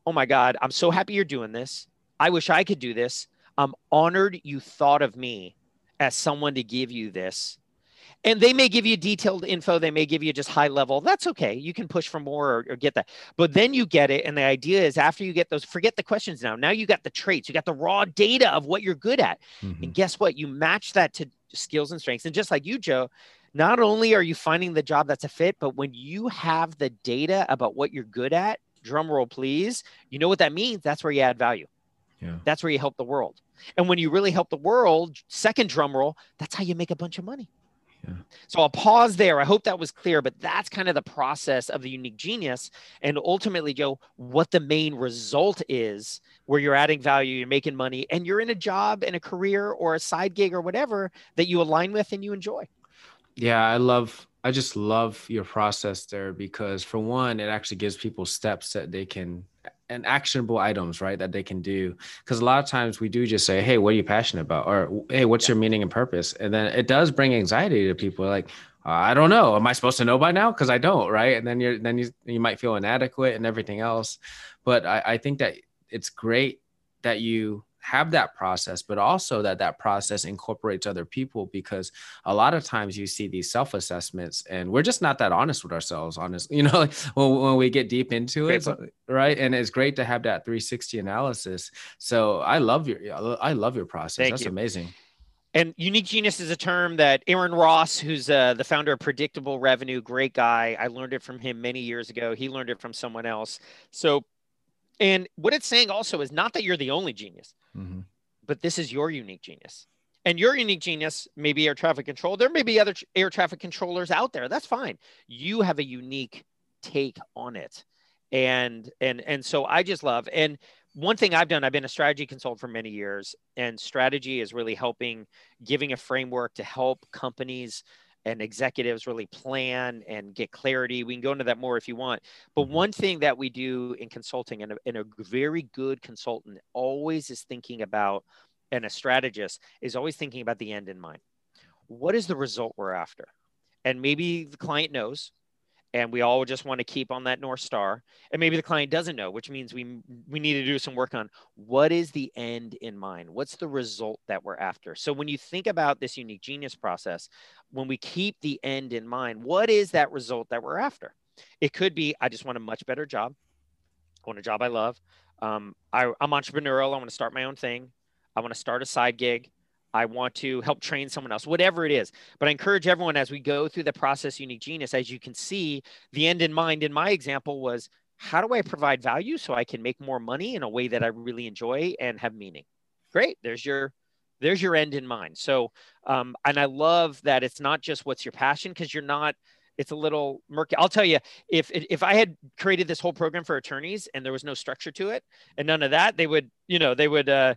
oh my God, I'm so happy you're doing this. I wish I could do this. I'm honored you thought of me as someone to give you this. And they may give you detailed info. They may give you just high level. That's okay. You can push for more or, or get that. But then you get it. And the idea is after you get those, forget the questions now. Now you got the traits. You got the raw data of what you're good at. Mm-hmm. And guess what? You match that to skills and strengths. And just like you, Joe, not only are you finding the job that's a fit, but when you have the data about what you're good at, drum roll, please, you know what that means? That's where you add value. Yeah. That's where you help the world. And when you really help the world, second drum roll, that's how you make a bunch of money. Yeah. So I'll pause there. I hope that was clear, but that's kind of the process of the unique genius. And ultimately, Joe, what the main result is where you're adding value, you're making money, and you're in a job and a career or a side gig or whatever that you align with and you enjoy. Yeah, I love, I just love your process there because for one, it actually gives people steps that they can and actionable items, right, that they can do. Because a lot of times we do just say, hey, what are you passionate about? Or, hey, what's yeah. your meaning and purpose? And then it does bring anxiety to people like, uh, I don't know. Am I supposed to know by now? Because I don't, right? And then you're then you, you might feel inadequate and everything else. But I, I think that it's great that you have that process, but also that that process incorporates other people, because a lot of times you see these self-assessments and we're just not that honest with ourselves, honestly, you know, like when, when we get deep into it, right? And it's great to have that three sixty analysis. So I love your, I love your process. Thank That's you. Amazing. And unique genius is a term that Aaron Ross, who's uh, the founder of Predictable Revenue, great guy. I learned it from him many years ago. He learned it from someone else. So And what it's saying also is not that you're the only genius, mm-hmm. but this is your unique genius. And your unique genius may be air traffic control. There may be other tr- air traffic controllers out there. That's fine. You have a unique take on it. And and and so I just love. And one thing I've done, I've been a strategy consultant for many years. And strategy is really helping, giving a framework to help companies and executives really plan and get clarity. We can go into that more if you want. But one thing that we do in consulting, and a, and a very good consultant always is thinking about, and a strategist is always thinking about the end in mind. What is the result we're after? And maybe the client knows, and we all just want to keep on that North Star. And maybe the client doesn't know, which means we we need to do some work on what is the end in mind? What's the result that we're after? So when you think about this unique genius process, when we keep the end in mind, what is that result that we're after? It could be, I just want a much better job. I want a job I love. Um, I, I'm entrepreneurial. I want to start my own thing. I want to start a side gig. I want to help train someone else, whatever it is. But I encourage everyone, as we go through the process, Unique Genius, as you can see, the end in mind in my example was, how do I provide value so I can make more money in a way that I really enjoy and have meaning? Great. There's your, there's your end in mind. So, um, and I love that it's not just what's your passion, because you're not, it's a little murky. I'll tell you, if, if I had created this whole program for attorneys and there was no structure to it and none of that, they would, you know, they would, uh,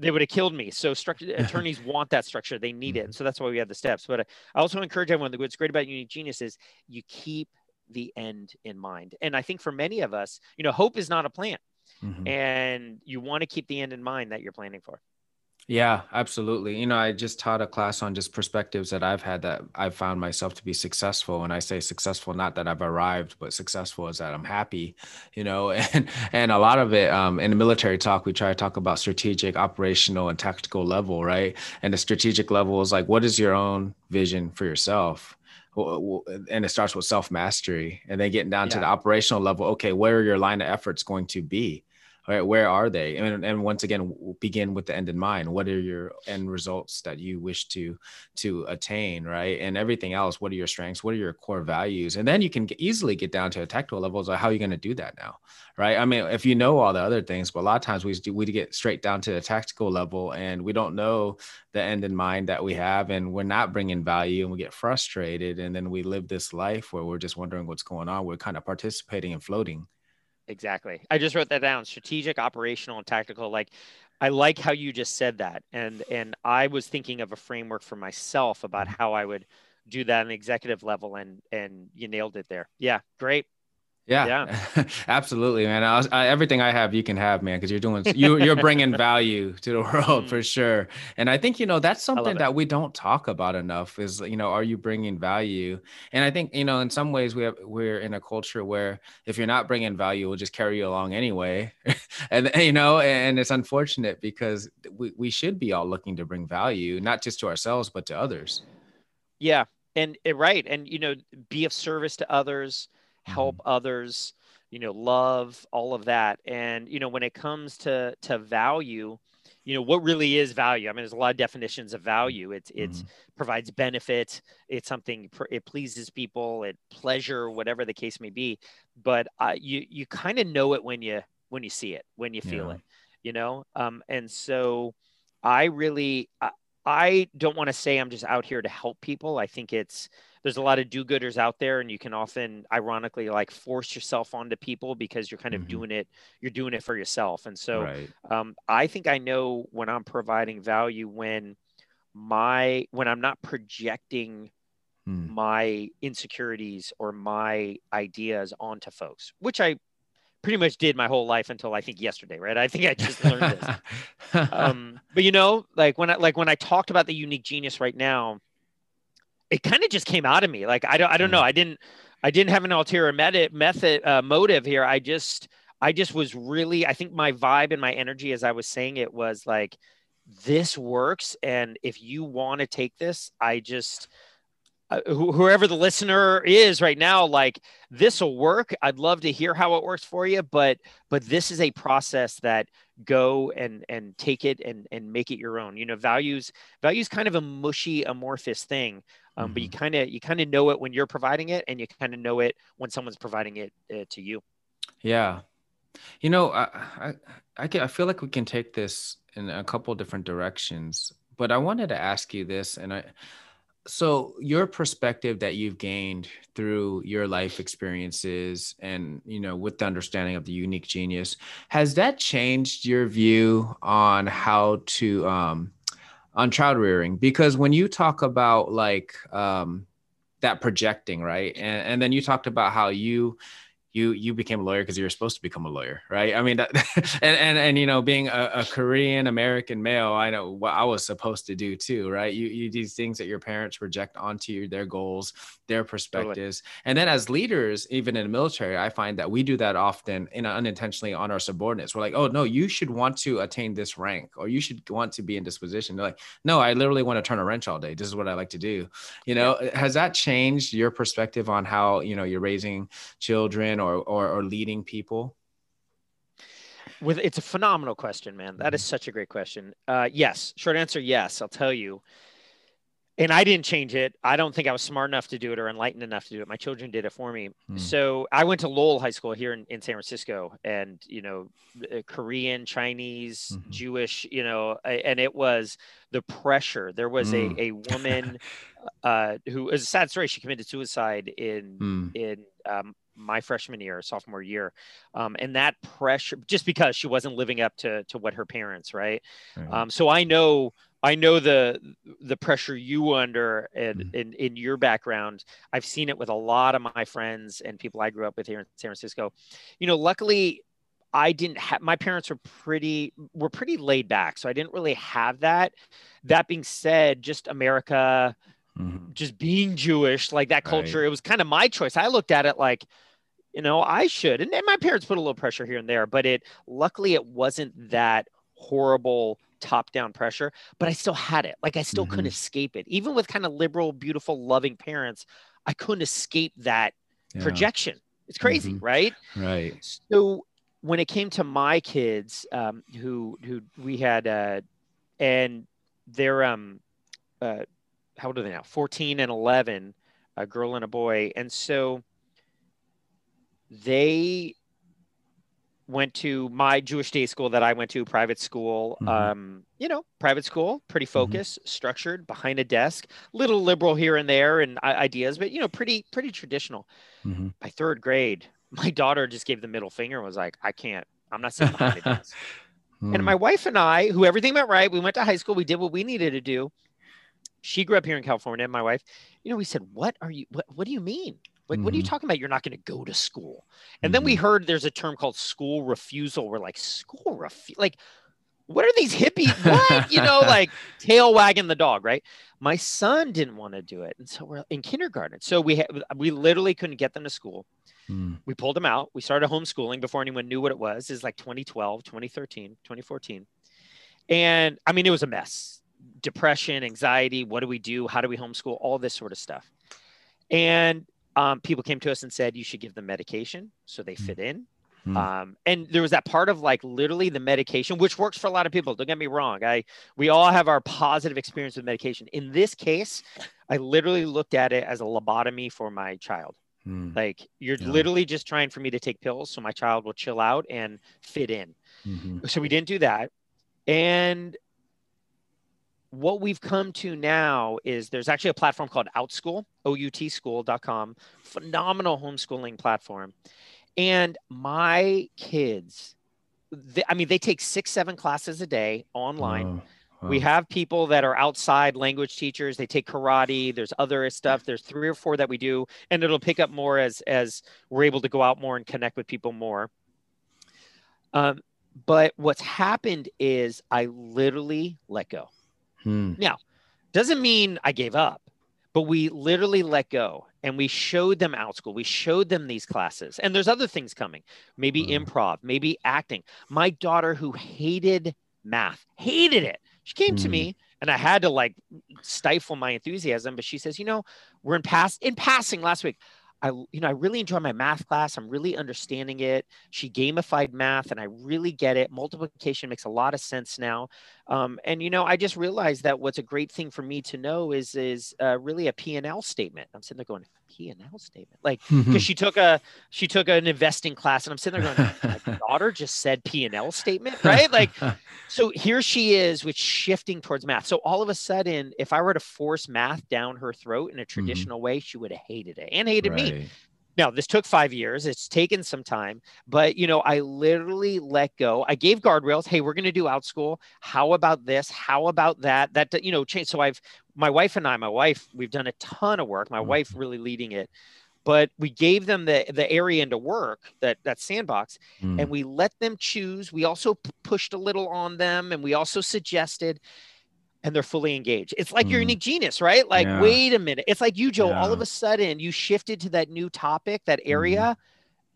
they would have killed me. So structure, attorneys want that structure. They need it. And so that's why we have the steps. But I also encourage everyone, what's great about Unique Genius is you keep the end in mind. And I think for many of us, you know, hope is not a plan. Mm-hmm. And you want to keep the end in mind that you're planning for. Yeah, absolutely. You know, I just taught a class on just perspectives that I've had that I've found myself to be successful. And I say successful, not that I've arrived, but successful is that I'm happy, you know, and, and a lot of it um, in the military talk, we try to talk about strategic, operational, and tactical level, right? And the strategic level is like, what is your own vision for yourself? And it starts with self-mastery, and then getting down yeah. to the operational level. Okay, where are your line of efforts going to be? All right, where are they? And, and once again, begin with the end in mind. What are your end results that you wish to, to attain, right? And everything else, what are your strengths? What are your core values? And then you can get, easily get down to a tactical level. So how are you going to do that now, right? I mean, if you know all the other things, but a lot of times we, we get straight down to the tactical level and we don't know the end in mind that we have, and we're not bringing value, and we get frustrated. And then we live this life where we're just wondering what's going on. We're kind of participating and floating. Exactly. I just wrote that down. Strategic, operational, and tactical. Like, I like how you just said that. And, and I was thinking of a framework for myself about how I would do that on the executive level. And, and you nailed it there. Yeah. Great. Yeah, yeah. Absolutely, man. I was, I, everything I have, you can have, man, because you're doing, you, you're bringing value to the world for sure. And I think, you know, that's something that we don't talk about enough is, you know, are you bringing value? And I think, you know, in some ways we have, we're in a culture where if you're not bringing value, we'll just carry you along anyway. And, you know, and it's unfortunate because we, we should be all looking to bring value, not just to ourselves, but to others. Yeah. And right. And, you know, be of service to others, help others, you know, love, all of that. And, you know, when it comes to, to value, you know, what really is value? I mean, there's a lot of definitions of value. It's, mm-hmm. it's provides benefit. It's something, it pleases people, it pleasure, whatever the case may be. But uh, you, you kind of know it when you, when you see it, when you feel yeah. it, you know? Um, and so I really, I, I don't want to say I'm just out here to help people. I think it's, there's a lot of do-gooders out there, and you can often ironically like force yourself onto people because you're kind of mm-hmm. doing it, you're doing it for yourself. And so right. um, I think I know when I'm providing value, when my, when I'm not projecting mm. my insecurities or my ideas onto folks, which I pretty much did my whole life until I think yesterday. Right. I think I just learned this. Um, but you know, like when I, like when I talked about the Unique Genius right now, it kind of just came out of me. Like, I don't, I don't know. I didn't, I didn't have an ulterior method, method uh, motive here. I just, I just was really, I think my vibe and my energy, as I was saying, it was like, this works. And if you want to take this, I just, uh, wh- whoever the listener is right now, like, this will work. I'd love to hear how it works for you, but, but this is a process that go and, and take it and, and make it your own. You know, values, values kind of a mushy, amorphous thing. Um, but you kind of, you kind of know it when you're providing it, and you kind of know it when someone's providing it uh, to you. Yeah. You know, I, I, I, can, I feel like we can take this in a couple different directions, but I wanted to ask you this. And I, so your perspective that you've gained through your life experiences and, you know, with the understanding of the Unique Genius, has that changed your view on how to, um, on child rearing? Because when you talk about like um, that projecting, right? And, and then you talked about how you, you you became a lawyer because you were supposed to become a lawyer, right? I mean, that, and and and you know, being a, a Korean American male, I know what I was supposed to do too, right? You you do things that your parents project onto you, their goals, their perspectives, totally. And then as leaders, even in the military, I find that we do that often, you know, unintentionally on our subordinates. We're like, oh no, you should want to attain this rank, or you should want to be in this position. They're like, no, I literally want to turn a wrench all day. This is what I like to do. You know, yeah. Has that changed your perspective on how, you know, you're raising children or, or, or leading people? With it's a phenomenal question, man. That is such a great question. Uh, yes. Short answer. Yes. I'll tell you. And I didn't change it. I don't think I was smart enough to do it or enlightened enough to do it. My children did it for me. Mm. So I went to Lowell High School here in, in San Francisco, and, you know, Korean, Chinese, mm-hmm. Jewish, you know, and it was the pressure. There was mm. a, a woman uh, who is a sad story. She committed suicide in, mm. in um, my freshman year, sophomore year. Um, and that pressure, just because she wasn't living up to, to what her parents, right? right. Um, so I know I know the the pressure you under and mm-hmm. in, in your background. I've seen it with a lot of my friends and people I grew up with here in San Francisco. You know, luckily I didn't have, my parents were pretty, were pretty laid back. So I didn't really have that. That being said, just America, mm-hmm. just being Jewish, like that culture, right. It was kind of my choice. I looked at it like, you know, I should. And, and my parents put a little pressure here and there, but it, luckily it wasn't that horrible top-down pressure, but I still had it. Like I still mm-hmm. couldn't escape it. Even with kind of liberal, beautiful, loving parents, I couldn't escape that yeah. projection. It's crazy, mm-hmm. right? Right. So when it came to my kids, um, who who we had, uh, and they're um, uh, how old are they now? fourteen and eleven, a girl and a boy, and so they went to my Jewish day school that I went to, private school, mm-hmm. um, you know, private school, pretty focused, mm-hmm. structured, behind a desk, little liberal here and there and ideas, but, you know, pretty, pretty traditional. Mm-hmm. By third grade, my daughter just gave the middle finger and was like, I can't, I'm not sitting behind a desk. Mm-hmm. And my wife and I, who everything went right, we went to high school, we did what we needed to do. She grew up here in California, my wife, you know, we said, what are you, what, what do you mean? Like, mm-hmm. what are you talking about? You're not going to go to school. And mm-hmm. then we heard there's a term called school refusal. We're like, school refusal? Like, what are these hippies? What? You know, like tail wagging the dog, right? My son didn't want to do it. And so we're in kindergarten. So we, ha- we literally couldn't get them to school. Mm. We pulled them out. We started homeschooling before anyone knew what it was. It was like twenty twelve, twenty thirteen, twenty fourteen. And I mean, it was a mess. Depression, anxiety. What do we do? How do we homeschool? All this sort of stuff. And Um, people came to us and said, you should give them medication. So they fit in. Mm-hmm. Um, and there was that part of like literally the medication, which works for a lot of people. Don't get me wrong. I, we all have our positive experience with medication. In this case, I literally looked at it as a lobotomy for my child. Mm-hmm. Like you're yeah. literally just trying for me to take pills so my child will chill out and fit in. Mm-hmm. So we didn't do that. And what we've come to now is there's actually a platform called OutSchool, O U T school dot com, phenomenal homeschooling platform. And my kids, they, I mean, they take six, seven classes a day online. Oh, wow. We have people that are outside, language teachers, they take karate. There's other stuff. There's three or four that we do, and it'll pick up more as, as we're able to go out more and connect with people more. Um, but what's happened is I literally let go. Hmm. Now, doesn't mean I gave up, but we literally let go and we showed them out school. We showed them these classes, and there's other things coming, maybe mm. improv, maybe acting. My daughter, who hated math, hated it. She came mm. to me and I had to like stifle my enthusiasm, but she says, you know, we're in pass in passing last week. I, you know, I really enjoy my math class. I'm really understanding it. She gamified math and I really get it. Multiplication makes a lot of sense now. Um, and, you know, I just realized that what's a great thing for me to know is, is uh, really a P and L statement. I'm sitting there going, P and L statement? Like, because she took a, she took an investing class, and I'm sitting there going, my daughter just said P and L statement, right? Like, so here she is with shifting towards math. So all of a sudden, if I were to force math down her throat in a traditional mm-hmm. way, she would have hated it and hated right. me. Now, this took five years. It's taken some time, but, you know, I literally let go. I gave guardrails. Hey, we're going to do out school. How about this? How about that? That, you know, change. So I've, my wife and I, my wife, we've done a ton of work. My mm-hmm. wife really leading it, but we gave them the, the area into work, that, that sandbox, mm. and we let them choose. We also p- pushed a little on them, and we also suggested, and they're fully engaged. It's like mm. your unique genius, right? Like, yeah. wait a minute. It's like you, Joe, yeah. all of a sudden you shifted to that new topic, that area, mm.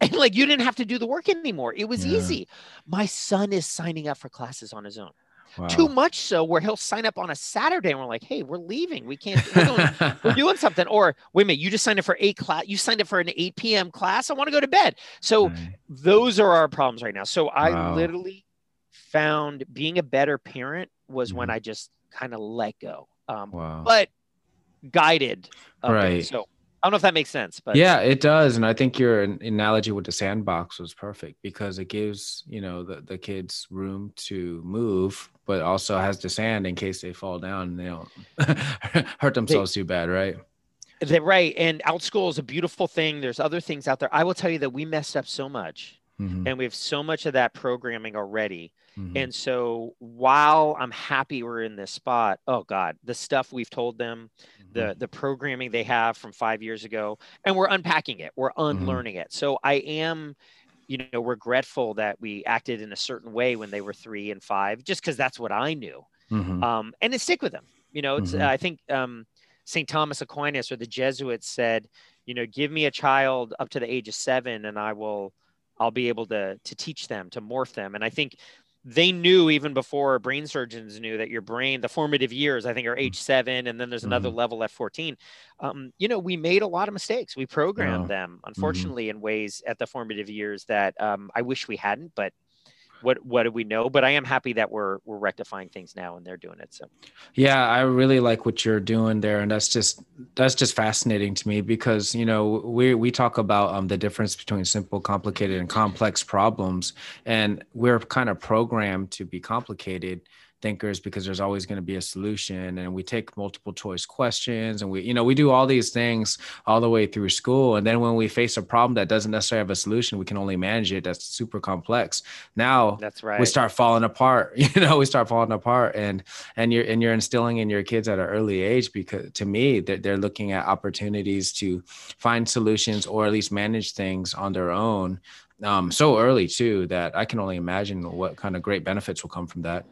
and like you didn't have to do the work anymore. It was yeah. easy. My son is signing up for classes on his own. Wow. Too much so where he'll sign up on a Saturday and we're like, hey, we're leaving. We can't, we don't, we're doing something. Or wait a minute, you just signed up for eight class. You signed up for an eight p.m. class. I want to go to bed. So right. those are our problems right now. So I wow. literally found being a better parent was mm-hmm. when I just kind of let go, um, wow. but guided. Um, right. So I don't know if that makes sense, but yeah, it does. And I think your analogy with the sandbox was perfect because it gives, you know, the, the kids room to move, but also has the sand in case they fall down and they don't hurt themselves they, too bad. Right. They, right. And out school is a beautiful thing. There's other things out there. I will tell you that we messed up so much mm-hmm. and we have so much of that programming already. Mm-hmm. And so while I'm happy we're in this spot, oh God, the stuff we've told them, mm-hmm. the the programming they have from five years ago, and we're unpacking it, we're unlearning mm-hmm. it. So I am, you know, regretful that we acted in a certain way when they were three and five, just because that's what I knew. Mm-hmm. Um, and it stick with them. You know, it's, mm-hmm. uh, I think um, Saint Thomas Aquinas or the Jesuits said, you know, give me a child up to the age of seven and I will, I'll be able to to teach them, to morph them. And I think they knew even before brain surgeons knew that your brain, the formative years, I think are age seven. And then there's another mm-hmm. level at fourteen. Um, you know, we made a lot of mistakes. We programmed yeah. them, unfortunately, mm-hmm. in ways at the formative years that um, I wish we hadn't, but what, what do we know? But I am happy that we're, we're rectifying things now and they're doing it. So, yeah, I really like what you're doing there. And that's just, that's just fascinating to me because, you know, we, we talk about um, the difference between simple, complicated, and complex problems. And we're kind of programmed to be complicated thinkers because there's always going to be a solution. And we take multiple choice questions and we, you know, we do all these things all the way through school. And then when we face a problem that doesn't necessarily have a solution, we can only manage it. That's super complex. Now that's right. we start falling apart, you know, we start falling apart and, and you're, and you're instilling in your kids at an early age, because to me that they're, they're looking at opportunities to find solutions or at least manage things on their own. Um, so early too, that I can only imagine what kind of great benefits will come from that.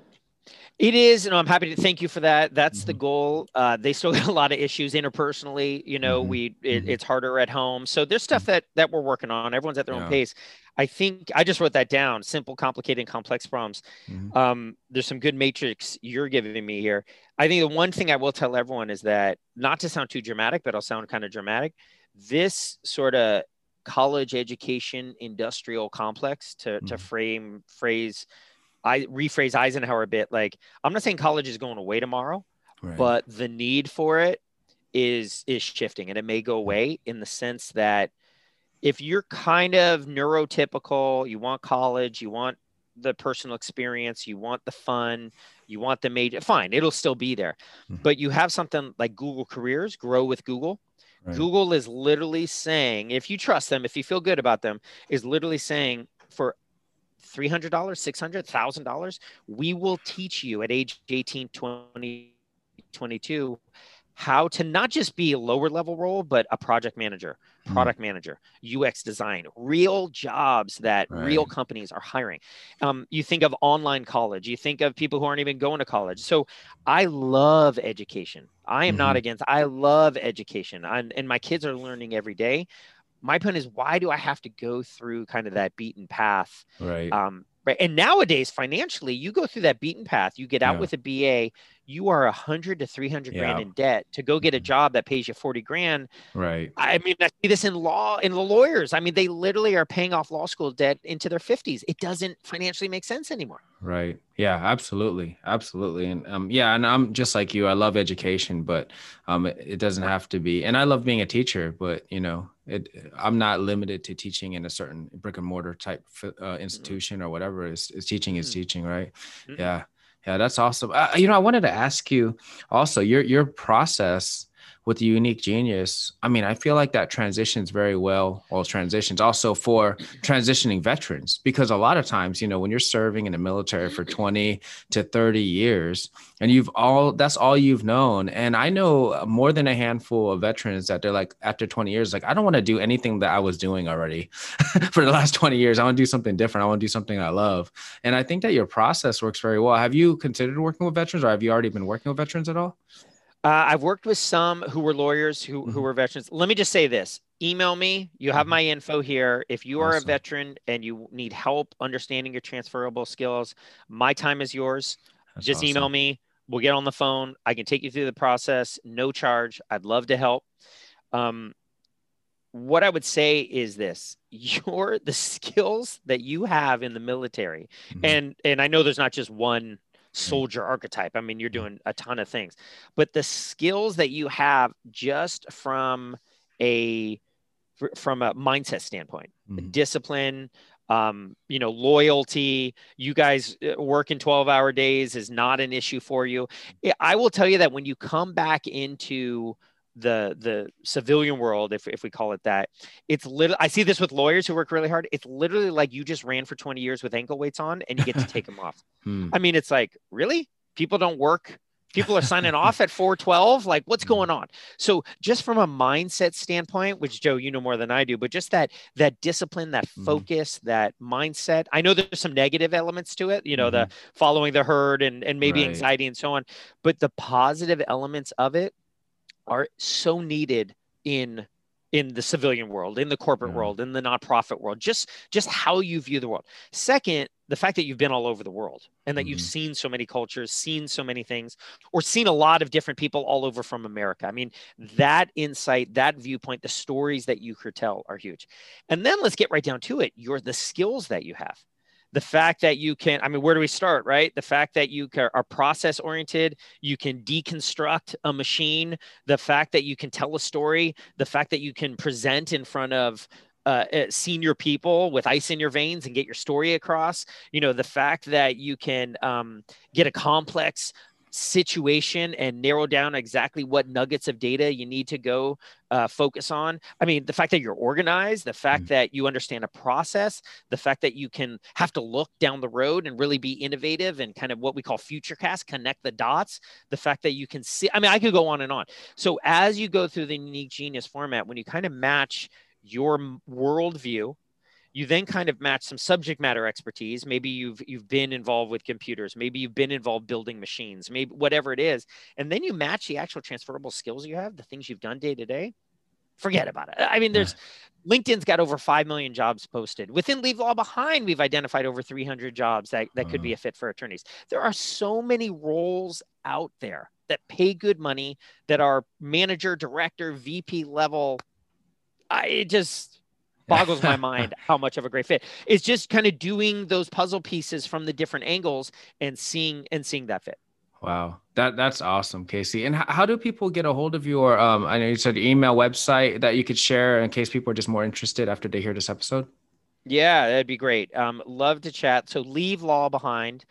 It is, and I'm happy to thank you for that. That's mm-hmm. the goal. Uh, they still got a lot of issues interpersonally. You know, mm-hmm. we it, it's harder at home. So there's stuff that that we're working on. Everyone's at their yeah. own pace. I think I just wrote that down. Simple, complicated, and complex problems. Mm-hmm. Um, there's some good matrix you're giving me here. I think the one thing I will tell everyone is that, not to sound too dramatic, but I'll sound kind of dramatic, this sort of college education industrial complex, to mm-hmm. to frame phrase. I rephrase Eisenhower a bit. Like, I'm not saying college is going away tomorrow, right. but the need for it is, is shifting, and it may go away in the sense that if you're kind of neurotypical, you want college, you want the personal experience, you want the fun, you want the major, fine, it'll still be there, mm-hmm. but you have something like Google Careers, grow with Google. Right. Google is literally saying, if you trust them, if you feel good about them, is literally saying for three hundred dollars, six hundred dollars, one thousand dollars, we will teach you at age eighteen, twenty, twenty-two, how to not just be a lower level role, but a project manager, product mm. manager, U X design, real jobs that right. real companies are hiring. Um, you think of online college, you think of people who aren't even going to college. So I love education. I am mm-hmm. not against, I love education. I'm, and my kids are learning every day. My point is, why do I have to go through kind of that beaten path? Right. Um, right. And nowadays, financially, you go through that beaten path. You get out yeah. with a B A, you are a hundred to three hundred yeah. grand in debt to go get a job that pays you forty grand. Right. I mean, I see this in law, in the lawyers. I mean, they literally are paying off law school debt into their fifties. It doesn't financially make sense anymore. Right. Yeah, absolutely. Absolutely. And um, yeah, and I'm just like you, I love education, but um, it, it doesn't have to be, and I love being a teacher, but you know, it, I'm not limited to teaching in a certain brick and mortar type uh, institution mm-hmm. or whatever is, is teaching is mm-hmm. teaching. Right. Mm-hmm. Yeah. Yeah. That's awesome. Uh, you know, I wanted to ask you also your, your process with a unique genius, I mean, I feel like that transitions very well, all transitions also for transitioning veterans, because a lot of times, you know, when you're serving in the military for twenty to thirty years and you've all, that's all you've known. And I know more than a handful of veterans that they're like, after twenty years, like, I don't want to do anything that I was doing already for the last twenty years. I want to do something different. I want to do something I love. And I think that your process works very well. Have you considered working with veterans, or have you already been working with veterans at all? Uh, I've worked with some who were lawyers, who, mm-hmm. who were veterans. Let me just say this. Email me. You have my info here. If you are awesome. a veteran and you need help understanding your transferable skills, my time is yours. That's just awesome. Email me. We'll get on the phone. I can take you through the process. No charge. I'd love to help. Um, what I would say is this. Your the skills that you have in the military, mm-hmm. and and I know there's not just one soldier archetype. I mean, you're doing a ton of things, but the skills that you have just from a from a mindset standpoint, mm-hmm. discipline, um, you know, loyalty. You guys working twelve hour days is not an issue for you. I will tell you that when you come back into the the civilian world, if if we call it that, it's literally, I see this with lawyers who work really hard. It's literally like you just ran for twenty years with ankle weights on and you get to take them off. Hmm. I mean, it's like, really? People don't work. People are signing off at four twelve. Like, what's going on? So just from a mindset standpoint, which Joe, you know more than I do, but just that, that discipline, that focus, mm-hmm. that mindset, I know there's some negative elements to it, you know, mm-hmm. the following the herd and, and maybe right. anxiety and so on, but the positive elements of it are so needed in in the civilian world, in the corporate yeah. world, in the nonprofit world, just just how you view the world. Second, the fact that you've been all over the world and that mm-hmm. you've seen so many cultures, seen so many things, or seen a lot of different people all over from America. I mean, that insight, that viewpoint, the stories that you could tell are huge. And then let's get right down to it. You're the skills that you have. The fact that you can, I mean, where do we start, right? The fact that you are process oriented, you can deconstruct a machine, the fact that you can tell a story, the fact that you can present in front of uh, senior people with ice in your veins and get your story across, you know, the fact that you can um, get a complex situation and narrow down exactly what nuggets of data you need to go uh, focus on. I mean, the fact that you're organized, the fact mm-hmm. that you understand a process, the fact that you can have to look down the road and really be innovative and kind of what we call futurecast, connect the dots, the fact that you can see, I mean, I could go on and on. So as you go through the unique genius format, when you kind of match your worldview, you then kind of match some subject matter expertise. Maybe you've you've been involved with computers. Maybe you've been involved building machines, maybe whatever it is. And then you match the actual transferable skills you have, the things you've done day to day. Forget about it. I mean, there's LinkedIn's got over five million jobs posted. Within Leave Law Behind, we've identified over three hundred jobs that, that could be a fit for attorneys. There are so many roles out there that pay good money, that are manager, director, V P level. I it just... boggles my mind how much of a great fit. It's just kind of doing those puzzle pieces from the different angles and seeing and seeing that fit. Wow. That that's awesome, Casey. And how, how do people get a hold of you? Or um, I know you said email, website that you could share in case people are just more interested after they hear this episode. Yeah, that'd be great. Um, love to chat. So Leave Law Behind.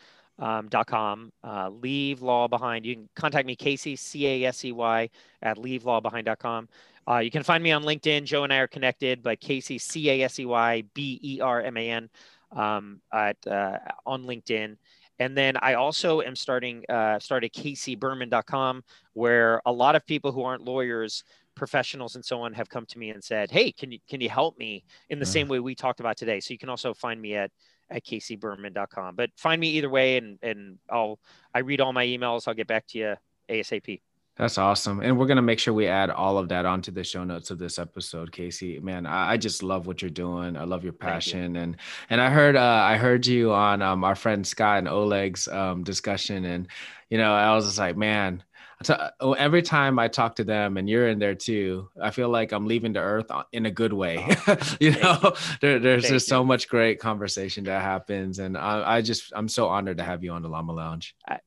Um, dot com, uh, Leave Law Behind. You can contact me, Casey, C A S E Y, at leave law behind dot com. Uh, you can find me on LinkedIn. Joe and I are connected, but Casey, C A S E Y B E R M A N, um, at, uh, on LinkedIn. And then I also am starting, uh, started Casey Berman dot com, where a lot of people who aren't lawyers, professionals and so on, have come to me and said, hey, can you, can you help me in the mm-hmm. same way we talked about today? So you can also find me at at Casey Berman dot com, but find me either way. And, and I'll, I read all my emails. I'll get back to you ASAP. That's awesome. And we're going to make sure we add all of that onto the show notes of this episode, Casey. Man, I, I just love what you're doing. I love your passion. You. And and I heard uh, I heard you on um, our friend Scott and Oleg's um, discussion. And, you know, I was just like, man, so every time I talk to them, and you're in there too, I feel like I'm leaving the earth in a good way. Oh, you know, there, there's thank just you. so much great conversation that happens. And I, I just, I'm so honored to have you on the Llama Lounge. I,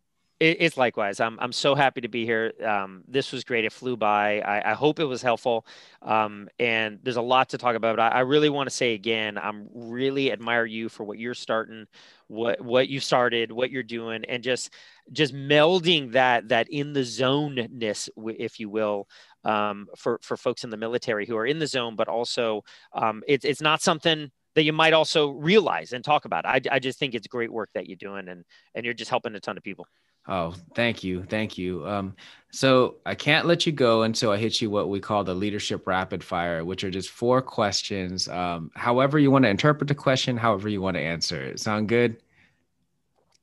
It, it's likewise. I'm I'm so happy to be here. Um, this was great. It flew by. I, I hope it was helpful. Um, and there's a lot to talk about. But I, I really want to say again, I'm really admire you for what you're starting, what what you started, what you're doing, and just just melding that that in the zone-ness, if you will. Um, for, for folks in the military who are in the zone, but also um, it's, it's not something that you might also realize and talk about. I, I just think it's great work that you're doing, and, and you're just helping a ton of people. Oh, thank you. Thank you. Um, so I can't let you go until I hit you what we call the leadership rapid fire, which are just four questions. Um, however you want to interpret the question, however you want to answer it. Sound good?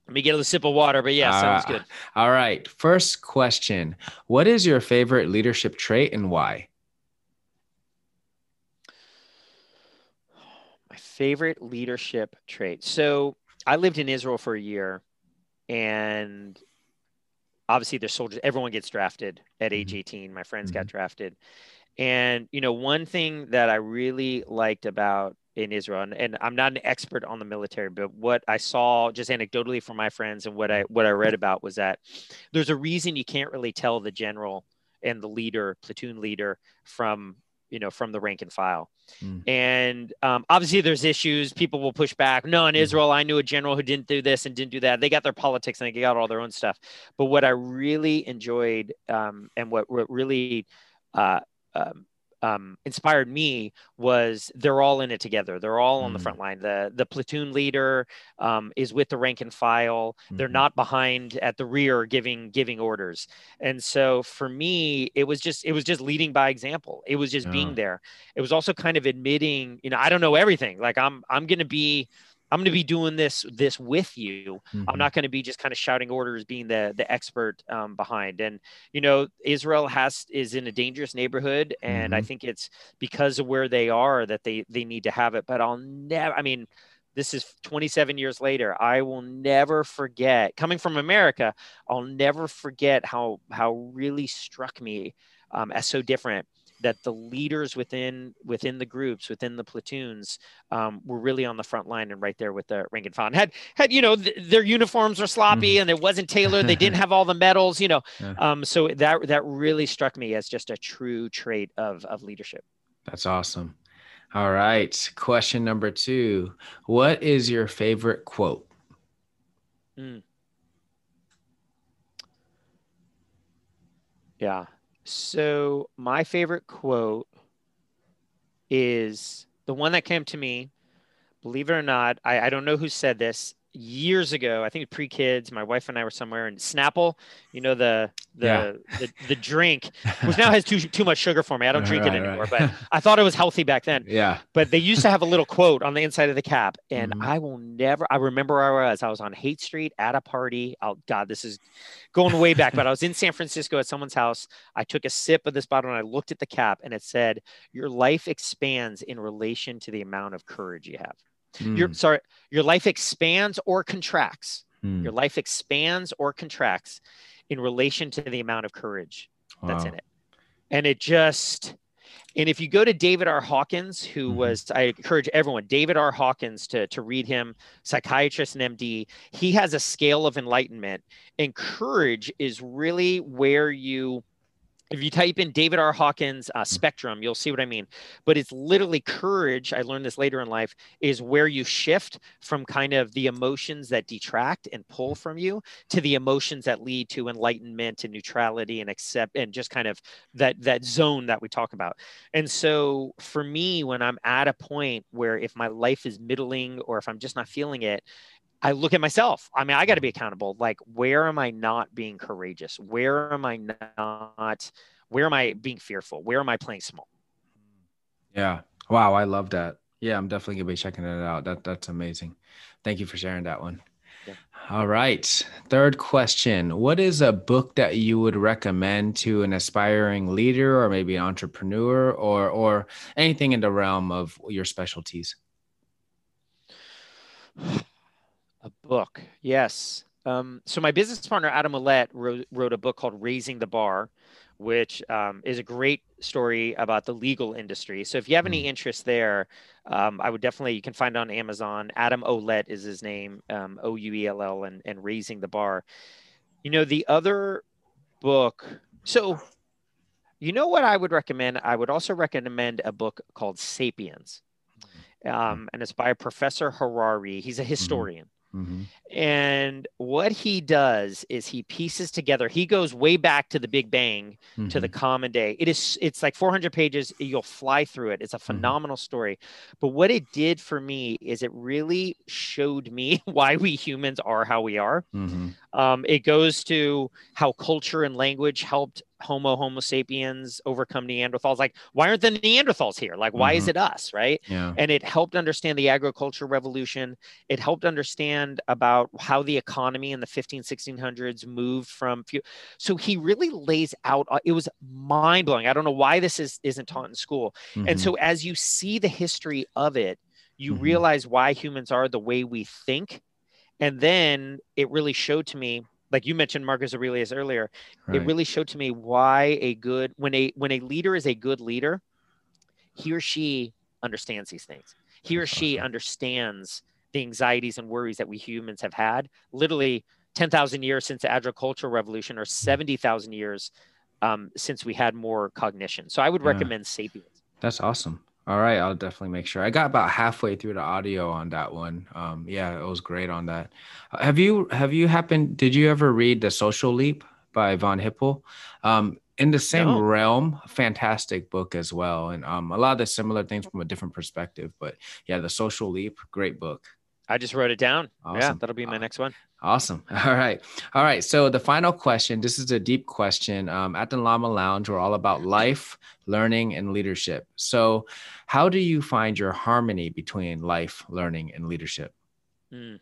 Let me get a sip of water, but yeah, sounds uh, good. All right. First question. What is your favorite leadership trait and why? My favorite leadership trait. So I lived in Israel for a year, and obviously there's soldiers. Everyone gets drafted at age eighteen. My friends mm-hmm. got drafted. And, you know, one thing that I really liked about in Israel, and, and I'm not an expert on the military, but what I saw just anecdotally from my friends and what I what I read about was that there's a reason you can't really tell the general and the leader, platoon leader, from you know from the rank and file. Mm. And um, obviously there's issues. People will push back. No, in Israel, I knew a general who didn't do this and didn't do that. They got their politics and they got all their own stuff. But what I really enjoyed um, and what, what really uh, um, Um, inspired me was they're all in it together. They're all mm-hmm. on the front line. The the platoon leader um, is with the rank and file. Mm-hmm. They're not behind at the rear giving giving orders. And so for me, it was just it was just leading by example. It was just yeah. being there. It was also kind of admitting, you know, I don't know everything. Like I'm I'm gonna be I'm gonna be doing this this with you. Mm-hmm. I'm not gonna be just kind of shouting orders, being the the expert um, behind. And you know, Israel has is in a dangerous neighborhood, and mm-hmm. I. I think it's because of where they are that they, they need to have it, but I'll never, I mean, this is twenty-seven years later. I will never forget coming from America. I'll never forget how, how really struck me um, as so different that the leaders within, within the groups, within the platoons um, were really on the front line and right there with the rank and file. And had, had, you know, th- their uniforms were sloppy mm. and it wasn't tailored. They didn't have all the medals, you know? Yeah. Um, so that, that really struck me as just a true trait of, of leadership. That's awesome. All right. Question number two, what is your favorite quote? Mm. Yeah. So my favorite quote is the one that came to me, believe it or not, I, I don't know who said this years ago. I think pre-kids, my wife and I were somewhere, and Snapple, you know, the the yeah. the, the drink, which now has too too much sugar for me. I don't drink right, it anymore, right. But I thought it was healthy back then. Yeah. But they used to have a little quote on the inside of the cap, and mm-hmm. I will never, I remember where I was. I was on Haight Street at a party. Oh, God, this is going way back, but I was in San Francisco at someone's house. I took a sip of this bottle, and I looked at the cap, and it said, your life expands in relation to the amount of courage you have. Mm. Your sorry, your life expands or contracts. Mm. Your life expands or contracts in relation to the amount of courage wow. that's in it. And it just, and if you go to David R. Hawkins, who mm. was, I encourage everyone, David R. Hawkins to, to read him, psychiatrist and M D, he has a scale of enlightenment, and courage is really where you, if you type in David R. Hawkins uh, spectrum, you'll see what I mean. But it's literally courage. I learned this later in life, is where you shift from kind of the emotions that detract and pull from you to the emotions that lead to enlightenment and neutrality and accept and just kind of that, that zone that we talk about. And so for me, when I'm at a point where if my life is middling or if I'm just not feeling it, I look at myself. I mean, I got to be accountable. Like, where am I not being courageous? Where am I not? Where am I being fearful? Where am I playing small? Yeah. Wow. I love that. Yeah. I'm definitely going to be checking it out. That That's amazing. Thank you for sharing that one. Yeah. All right. Third question. What is a book that you would recommend to an aspiring leader or maybe an entrepreneur or, or anything in the realm of your specialties? A book. Yes. Um, so my business partner, Adam Ouellette, wrote, wrote a book called Raising the Bar, which um, is a great story about the legal industry. So if you have any interest there, um, I would definitely, you can find it on Amazon. Adam Ouellette is his name, um, O U E L L, and, and Raising the Bar. You know, the other book. So, you know what I would recommend? I would also recommend a book called Sapiens. Um, and it's by Professor Harari. He's a historian. Mm-hmm. And what he does is he pieces together. He goes way back to the Big Bang, mm-hmm. to the common day. It is, it's like four hundred pages. You'll fly through it. It's a phenomenal mm-hmm. story. But what it did for me is it really showed me why we humans are how we are. Mm-hmm. Um, it goes to how culture and language helped Homo Homo sapiens overcome Neanderthals. Like, why aren't the Neanderthals here? Like, why mm-hmm. is it us, right? Yeah. And it helped understand the agricultural revolution. It helped understand about how the economy in the fifteen hundreds, sixteen hundreds moved from few. So he really lays out. It was mind blowing. I don't know why this is isn't taught in school. Mm-hmm. And so as you see the history of it, you mm-hmm. realize why humans are the way we think. And then it really showed to me, like you mentioned Marcus Aurelius earlier, right. It really showed to me why a good, when a when a leader is a good leader, he or she understands these things. He or she okay. understands the anxieties and worries that we humans have had, literally ten thousand years since the agricultural revolution, or seventy thousand years um, since we had more cognition. So I would yeah. recommend Sapiens. That's awesome. All right, I'll definitely make sure. I got about halfway through the audio on that one. Um, yeah, it was great on that. Have you have you happened? Did you ever read The Social Leap by Von Hippel? Um, in the same no. realm, fantastic book as well, and um, a lot of the similar things from a different perspective. But yeah, The Social Leap, great book. I just wrote it down. Awesome. Yeah, that'll be my next one. Awesome. All right. All right. So the final question, this is a deep question. Um, at the Llama Lounge, we're all about life, learning, and leadership. So how do you find your harmony between life, learning, and leadership? Mm.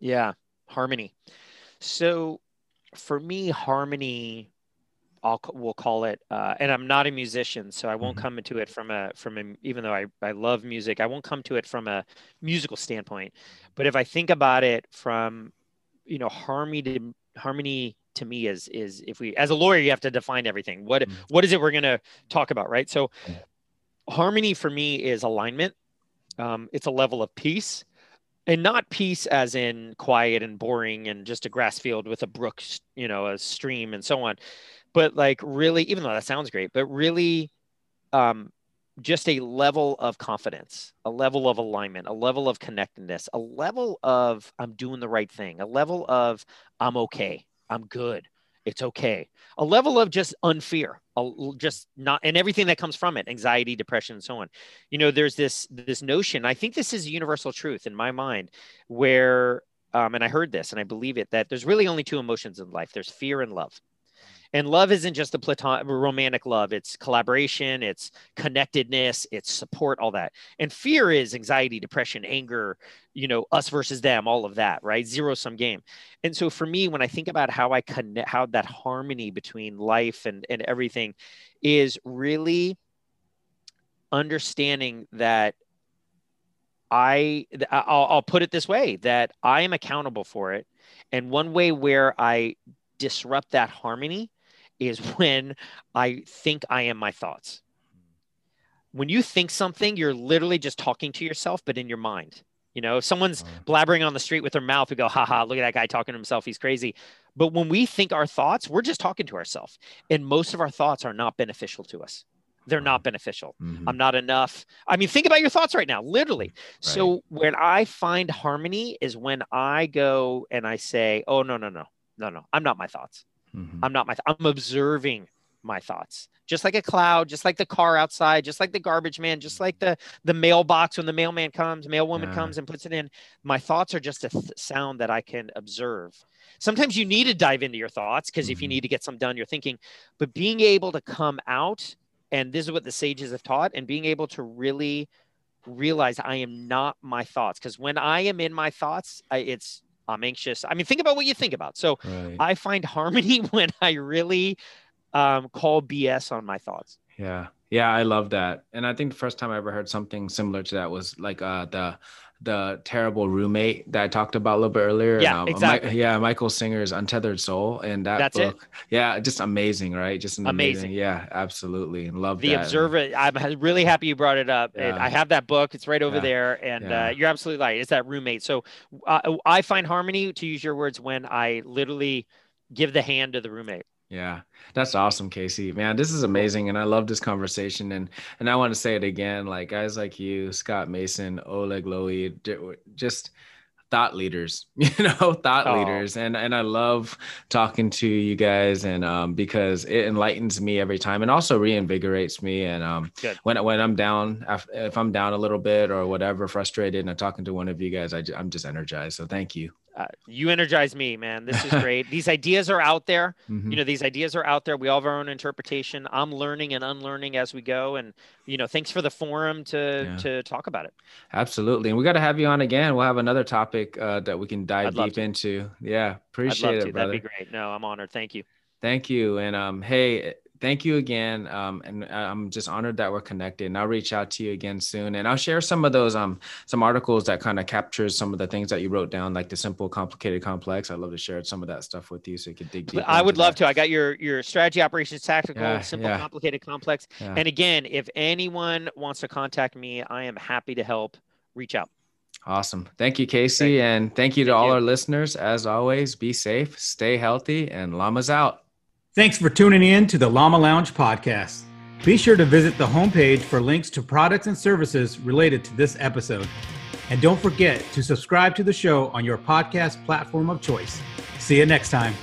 Yeah, harmony. So for me, harmony, I'll, we'll call it, uh, and I'm not a musician, so I won't mm-hmm. come into it from a, from a, even though I, I love music, I won't come to it from a musical standpoint. But if I think about it from, you know, harmony to, harmony to me is, is if we, as a lawyer, you have to define everything. What, mm-hmm. what is it we're going to talk about, right? So harmony for me is alignment. Um, it's a level of peace, and not peace as in quiet and boring and just a grass field with a brook, you know, a stream and so on. But like really, even though that sounds great, but really um, just a level of confidence, a level of alignment, a level of connectedness, a level of I'm doing the right thing, a level of I'm okay, I'm good, it's okay, a level of just unfear, a, just not, and everything that comes from it, anxiety, depression, and so on. You know, there's this, this notion, I think this is a universal truth in my mind, where, um, and I heard this and I believe it, that there's really only two emotions in life. There's fear and love. And love isn't just the platonic romantic love. It's collaboration, it's connectedness, it's support, all that. And fear is anxiety, depression, anger, you know, us versus them, all of that, right? Zero sum game. And so for me, when I think about how I connect, how that harmony between life and, and everything is really understanding that I, I'll, I'll put it this way, that I am accountable for it. And one way where I disrupt that harmony is when I think I am my thoughts. When you think something, you're literally just talking to yourself, but in your mind. You know, if someone's blabbering on the street with their mouth, we go, ha ha, look at that guy talking to himself. He's crazy. But when we think our thoughts, we're just talking to ourselves. And most of our thoughts are not beneficial to us. They're not beneficial. Mm-hmm. I'm not enough. I mean, think about your thoughts right now, literally. Right. So when I find harmony is when I go and I say, oh, no, no, no. No, no, I'm not my thoughts. Mm-hmm. I'm not my, th- I'm observing my thoughts. Just like a cloud, just like the car outside, just like the garbage man, just like the, the mailbox when the mailman comes, mail woman yeah. comes and puts it in. My thoughts are just a th- sound that I can observe. Sometimes you need to dive into your thoughts because mm-hmm. if you need to get some done, you're thinking, but being able to come out, and this is what the sages have taught, and being able to really realize I am not my thoughts. Because when I am in my thoughts, I, it's, I'm anxious. I mean, think about what you think about. So right. I find harmony when I really um, call B S on my thoughts. Yeah. Yeah. I love that. And I think the first time I ever heard something similar to that was like uh, the the terrible roommate that I talked about a little bit earlier. Yeah, um, exactly. My, yeah, Michael Singer's Untethered Soul, and that That's book. It. Yeah, just amazing, right? Just amazing. amazing. Yeah, absolutely, love the that. Observer. I'm really happy you brought it up. Yeah. And I have that book; it's right over yeah. there. And yeah. uh, you're absolutely right. It's that roommate. So uh, I find harmony, to use your words, when I literally give the hand to the roommate. Yeah, that's awesome, Casey. Man, this is amazing. And I love this conversation. And and I want to say it again, like guys like you, Scott Mason, Oleg Lowy, just thought leaders, you know, thought Aww. leaders. And and I love talking to you guys, and um, because it enlightens me every time and also reinvigorates me. And um, when, when I'm down, if I'm down a little bit or whatever, frustrated, and I'm talking to one of you guys, I, I'm just energized. So thank you. Uh, you energize me, man. This is great. These ideas are out there. Mm-hmm. You know, these ideas are out there. We all have our own interpretation. I'm learning and unlearning as we go. And, you know, thanks for the forum to, yeah. to talk about it. Absolutely. And we got to have you on again. We'll have another topic uh, that we can dive deep to. into. Yeah. Appreciate it, to. brother. That'd be great. No, I'm honored. Thank you. Thank you. And, um, hey, thank you again. Um, and I'm just honored that we're connected, and I'll reach out to you again soon. And I'll share some of those, um, some articles that kind of captures some of the things that you wrote down, like the simple, complicated, complex. I'd love to share some of that stuff with you so you can dig deep. I would love that. to. I got your, your strategy, operations, tactical, yeah, simple, yeah. complicated, complex. Yeah. And again, if anyone wants to contact me, I am happy to help. Reach out. Awesome. Thank you, Casey. Thank and thank you to thank all you. our listeners. As always, be safe, stay healthy, and Llama's out. Thanks for tuning in to the Llama Lounge podcast. Be sure to visit the homepage for links to products and services related to this episode. And don't forget to subscribe to the show on your podcast platform of choice. See you next time.